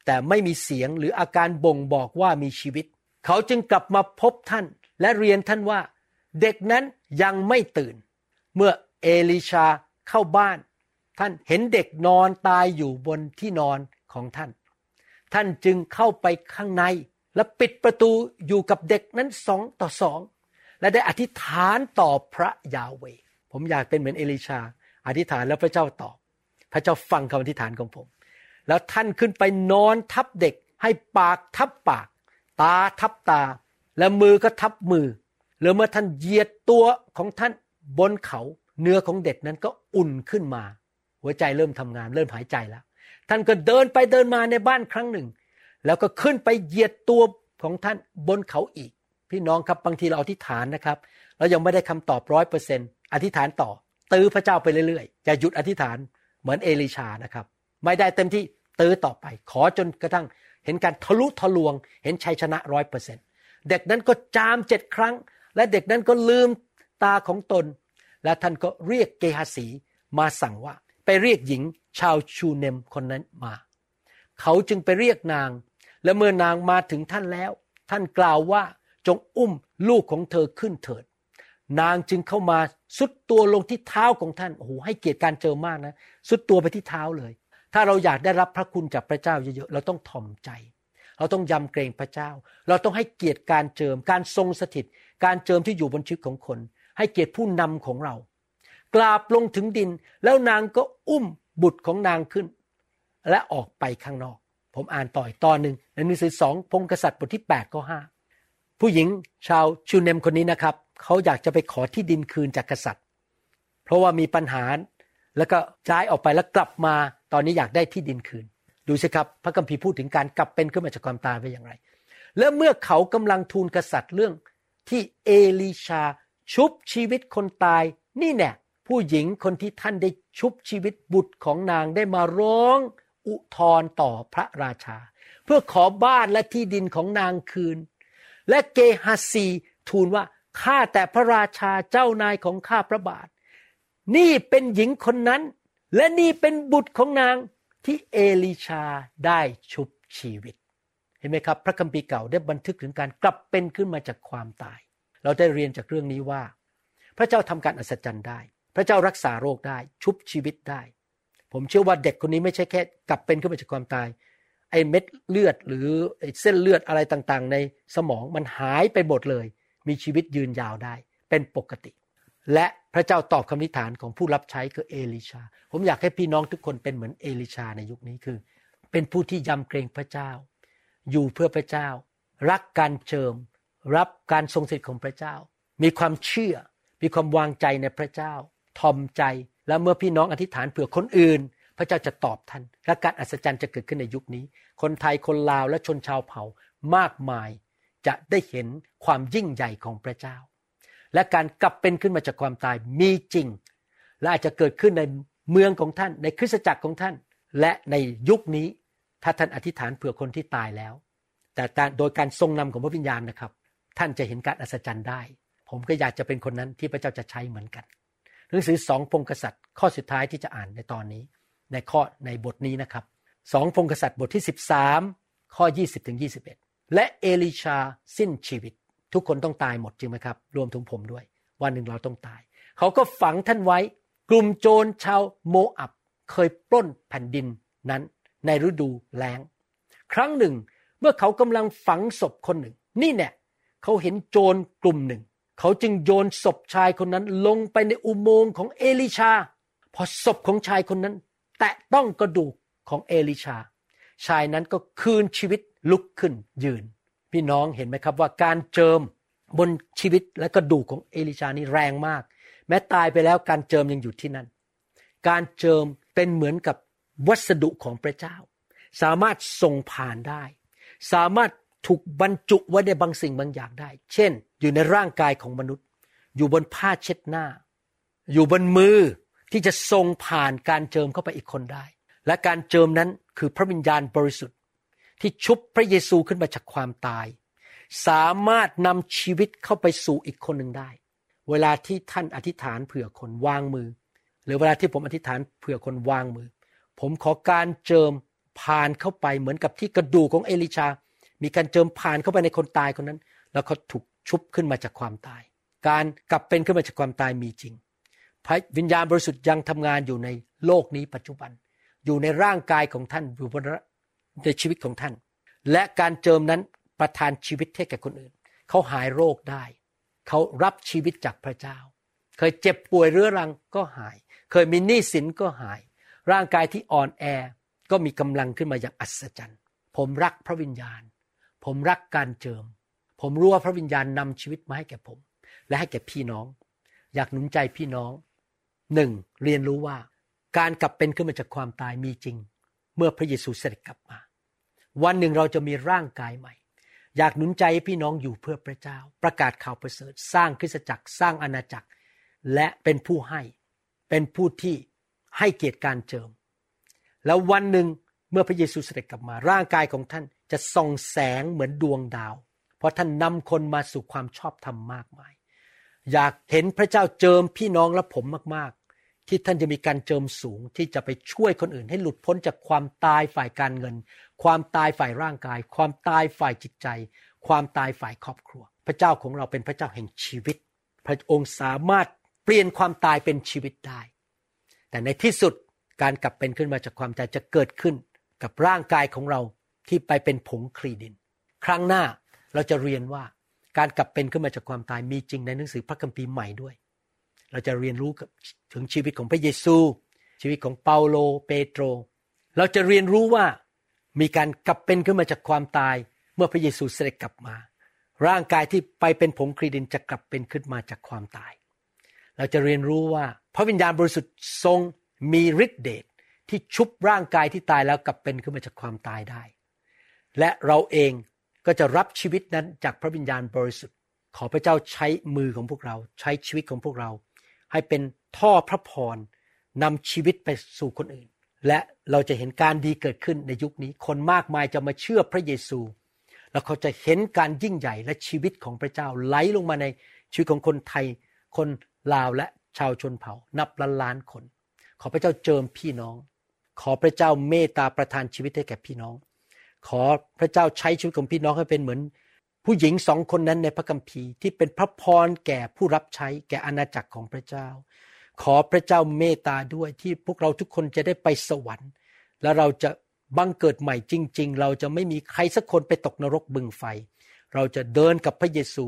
แต่ไม่มีเสียงหรืออาการบ่งบอกว่ามีชีวิตเขาจึงกลับมาพบท่านและเรียนท่านว่าเด็กนั้นยังไม่ตื่นเมื่อเอลิชาเข้าบ้านท่านเห็นเด็กนอนตายอยู่บนที่นอนของท่านท่านจึงเข้าไปข้างในและปิดประตูอยู่กับเด็กนั้น2 ต่อ 2และได้อธิษฐานต่อพระยาเวห์ผมอยากเป็นเหมือนเอลิชาอธิษฐานแล้วพระเจ้าตอบพระเจ้าฟังคำอธิษฐานของผมแล้วท่านขึ้นไปนอนทับเด็กให้ปากทับปากตาทับตาและมือก็ทับมือแล้วเมื่อท่านเหยียดตัวของท่านบนเขาเนื้อของเด็กนั้นก็อุ่นขึ้นมาหัวใจเริ่มทำงานเริ่มหายใจแล้วท่านก็เดินไปเดินมาในบ้านครั้งหนึ่งแล้วก็ขึ้นไปเหยียดตัวของท่านบนเขาอีกพี่น้องครับบางทีเราอธิษฐานนะครับเรายังไม่ได้คำตอบ 100% อธิษฐานต่อตื้อพระเจ้าไปเรื่อยๆอย่าหยุดอธิษฐานเหมือนเอลีชานะครับไม่ได้เต็มที่ตื้อต่อไปขอจนกระทั่งเห็นการทะลุทะลวงเห็นชัยชนะ 100% เด็กนั้นก็จาม7 ครั้งและเด็กนั้นก็ลืมตาของตนและท่านก็เรียกเกหาสีมาสั่งว่าไปเรียกหญิงชาวชูเนมคนนั้นมาเขาจึงไปเรียกนางและเมื่อนางมาถึงท่านแล้วท่านกล่าวว่าจงอุ้มลูกของเธอขึ้นเถิดนางจึงเข้ามาสุดตัวลงที่เท้าของท่านโอ้โหให้เกียรติการเจิมมากนะสุดตัวไปที่เท้าเลยถ้าเราอยากได้รับพระคุณจากพระเจ้าเยอะๆเราต้องถ่อมใจเราต้องยำเกรงพระเจ้าเราต้องให้เกียรติการเจิมการทรงสถิตการเจิมที่อยู่บนชีวิตของคนให้เกียรติผู้นำของเรากราบลงถึงดินแล้วนางก็อุ้มบุตรของนางขึ้นและออกไปข้างนอกผมอ่านต่ออีกตอนหนึ่งในหนังสือ2พงศ์กษัตริย์บทที่8ข้อ5ผู้หญิงชาวชูเนมคนนี้นะครับเขาอยากจะไปขอที่ดินคืนจากกษัตริย์เพราะว่ามีปัญหาแล้วก็ย้ายออกไปแล้วกลับมาตอนนี้อยากได้ที่ดินคืนดูสิครับพระคัมภีร์พูดถึงการกลับเป็นขึ้นมาจากความตายไปอย่างไรและเมื่อเขากำลังทูลกษัตริย์เรื่องที่เอลีชาชุบชีวิตคนตายนี่แน่ผู้หญิงคนที่ท่านได้ชุบชีวิตบุตรของนางได้มาร้องอุทธรณ์ต่อพระราชาเพื่อขอบ้านและที่ดินของนางคืนและเกหาซีทูลว่าข้าแต่พระราชาเจ้านายของข้าพระบาทนี่เป็นหญิงคนนั้นและนี่เป็นบุตรของนางที่เอลีชาได้ชุบชีวิตเห็นไหมครับพระคัมภีร์เก่าได้บันทึกถึงการกลับเป็นขึ้นมาจากความตายเราได้เรียนจากเรื่องนี้ว่าพระเจ้าทำการอัศจรรย์ได้พระเจ้ารักษาโรคได้ชุบชีวิตได้ผมเชื่อว่าเด็กคนนี้ไม่ใช่แค่กลับเป็นขึ้นมาจากความตายไอ ไอ้เม็ดเลือดหรือไอ้เส้นเลือดอะไรต่างๆในสมองมันหายไปหมดเลยมีชีวิตยืนยาวได้เป็นปกติและพระเจ้าตอบคำอธิษฐานของผู้รับใช้คือเอลิชาผมอยากให้พี่น้องทุกคนเป็นเหมือนเอลิชาในยุคนี้คือเป็นผู้ที่ยำเกรงพระเจ้าอยู่เพื่อพระเจ้ารักการเจิมรับการทรงสิทธิ์ของพระเจ้ามีความเชื่อมีความวางใจในพระเจ้าทอมใจและเมื่อพี่น้องอธิษฐานเผื่อคนอื่นพระเจ้าจะตอบท่านและการอัศจรรย์จะเกิดขึ้นในยุคนี้คนไทยคนลาวและชนชาวเผ่ามากมายจะได้เห็นความยิ่งใหญ่ของพระเจ้าและการกลับเป็นขึ้นมาจากความตายมีจริงและอาจจะเกิดขึ้นในเมืองของท่านในคริสตจักรของท่านและในยุคนี้ถ้าท่านอธิษฐานเผื่อคนที่ตายแล้วแต่โดยการทรงนำของพระวิญญาณนะครับท่านจะเห็นการอัศจรรย์ได้ผมก็อยากจะเป็นคนนั้นที่พระเจ้าจะใช้เหมือนกันหนังสือ2พงศ์กษัตริย์ข้อสุดท้ายที่จะอ่านในตอนนี้ในบทนี้นะครับ2พงศ์กษัตริย์บทที่13ข้อ20ถึง21และเอลิชาสิ้นชีวิตทุกคนต้องตายหมดจริงไหมครับรวมถึงผมด้วยวันหนึ่งเราต้องตายเขาก็ฝังท่านไว้กลุ่มโจรชาวโมอับเคยปล้นแผ่นดินนั้นในฤดูแล้งครั้งหนึ่งเมื่อเขากำลังฝังศพคนหนึ่งนี่แน่เขาเห็นโจรกลุ่มหนึ่งเขาจึงโยนศพชายคนนั้นลงไปในอุโมงค์ของเอลิชาพอศพของชายคนนั้นแตะต้องกระดูกของเอลิชาชายนั้นก็คืนชีวิตลุกขึ้นยืนพี่น้องเห็นไหมครับว่าการเจิมบนชีวิตและกระดูกของเอลิชานี่แรงมากแม้ตายไปแล้วการเจิมยังอยู่ที่นั่นการเจิมเป็นเหมือนกับวัสดุของพระเจ้าสามารถส่งผ่านได้สามารถถูกบรรจุไว้ในบางสิ่งบางอย่างได้เช่นอยู่ในร่างกายของมนุษย์อยู่บนผ้าเช็ดหน้าอยู่บนมือที่จะส่งผ่านการเจิมเข้าไปอีกคนได้และการเจิมนั้นคือพระวิญญาณบริสุทธิ์ที่ชุบพระเยซูขึ้นมาจากความตายสามารถนำชีวิตเข้าไปสู่อีกคนหนึ่งได้เวลาที่ท่านอธิษฐานเผื่อคนวางมือหรือเวลาที่ผมอธิษฐานเผื่อคนวางมือผมขอการเจิมผ่านเข้าไปเหมือนกับที่กระดูกของเอลิชามีการเจิมผ่านเข้าไปในคนตายคนนั้นแล้วเขาถูกชุบขึ้นมาจากความตายการกลับเป็นขึ้นมาจากความตายมีจริงพระวิญญาณบริสุทธิ์ยังทำงานอยู่ในโลกนี้ปัจจุบันอยู่ในร่างกายของท่านอยู่บนในชีวิตของท่านและการเจิมนั้นประทานชีวิตให้แก่คนอื่นเขาหายโรคได้เขารับชีวิตจากพระเจ้าเคยเจ็บป่วยเรื้อรังก็หายเคยมีหนี้สินก็หายร่างกายที่อ่อนแอก็มีกำลังขึ้นมาอย่างอัศจรรย์ผมรักพระวิญญาณผมรักการเจิมผมรู้ว่าพระวิญญาณนำชีวิตมาให้แก่ผมและให้แก่พี่น้องอยากหนุนใจพี่น้อง1เรียนรู้ว่าการกลับเป็นขึ้นมาจากความตายมีจริงเมื่อพระเยซูเสด็จกลับมาวันหนึ่งเราจะมีร่างกายใหม่อยากหนุนใจให้พี่น้องอยู่เพื่อพระเจ้าประกาศข่าวประเสริฐสร้างคริสตจักรสร้างอาณาจักรและเป็นผู้ให้เป็นผู้ที่ให้เกียรติการเจิมแล้ววันหนึ่งเมื่อพระเยซูเสด็จกลับมาร่างกายของท่านจะส่องแสงเหมือนดวงดาวเพราะท่านนำคนมาสู่ความชอบธรรมมากมายอยากเห็นพระเจ้าเจิมพี่น้องและผมมากๆที่ท่านจะมีการเจิมสูงที่จะไปช่วยคนอื่นให้หลุดพ้นจากความตายฝ่ายการเงินความตายฝ่ายร่างกายความตายฝ่ายจิตใจความตายฝ่ายครอบครัวพระเจ้าของเราเป็นพระเจ้าแห่งชีวิตพระองค์สามารถเปลี่ยนความตายเป็นชีวิตได้แต่ในที่สุดการกลับเป็นขึ้นมาจากความตายจะเกิดขึ้นกับร่างกายของเราที่ไปเป็นผงคลีดินครั้งหน้าเราจะเรียนว่าการกลับเป็นขึ้นมาจากความตายมีจริงในหนังสือพระคัมภีร์ใหม่ด้วยเราจะเรียนรู้ถึงชีวิตของพระเยซูชีวิตของเปาโลเปโตรเราจะเรียนรู้ว่ามีการกลับเป็นขึ้นมาจากความตายเมื่อพระเยซูเสด็จกลับมาร่างกายที่ไปเป็นผงคลีดินจะกลับเป็นขึ้นมาจากความตายเราจะเรียนรู้ว่าพระวิญญาณบริสุทธิ์ทรงมีฤทธิ์เดชที่ชุบร่างกายที่ตายแล้วกลับเป็นขึ้นมาจากความตายได้และเราเองก็จะรับชีวิตนั้นจากพระวิญญาณบริสุทธิ์ขอพระเจ้าใช้มือของพวกเราใช้ชีวิตของพวกเราให้เป็นท่อพระพรนำชีวิตไปสู่คนอื่นและเราจะเห็นการดีเกิดขึ้นในยุคนี้คนมากมายจะมาเชื่อพระเยซูแล้วเขาจะเห็นการยิ่งใหญ่และชีวิตของพระเจ้าไหลลงมาในชีวิตของคนไทยคนลาวและชาวชนเผ่านับล้านๆคนขอพระเจ้าเจิมพี่น้องขอพระเจ้าเมตตาประทานชีวิตให้แก่พี่น้องขอพระเจ้าใช้ชีวิตของพี่น้องให้เป็นเหมือนผู้หญิงสองคนนั้นในพระคัมภีร์ที่เป็นพระพรแก่ผู้รับใช้แก่อาณาจักรของพระเจ้าขอพระเจ้าเมตตาด้วยที่พวกเราทุกคนจะได้ไปสวรรค์และเราจะ บังเกิดใหม่จริงๆเราจะไม่มีใครสักคนไปตกนรกบึงไฟเราจะเดินกับพระเยซู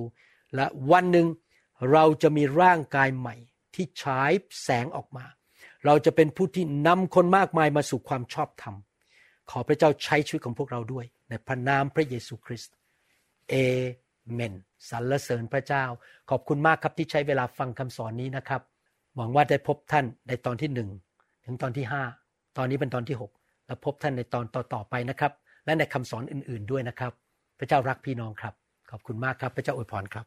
และวันหนึ่งเราจะมีร่างกายใหม่ที่ฉายแสงออกมาเราจะเป็นผู้ที่นำคนมากมายมาสู่ความชอบธรรมขอพระเจ้าใช้ชีวิตของพวกเราด้วยในพระนามพระเยซูคริสต์เอเมนสรรเสริญพระเจ้าขอบคุณมากครับที่ใช้เวลาฟังคำสอนนี้นะครับหวังว่าได้พบท่านในตอนที่1ถึงตอนที่5ตอนนี้เป็นตอนที่6และพบท่านในตอนต่อๆไปนะครับและในคำสอนอื่นๆด้วยนะครับพระเจ้ารักพี่น้องครับขอบคุณมากครับพระเจ้าอวยพรครับ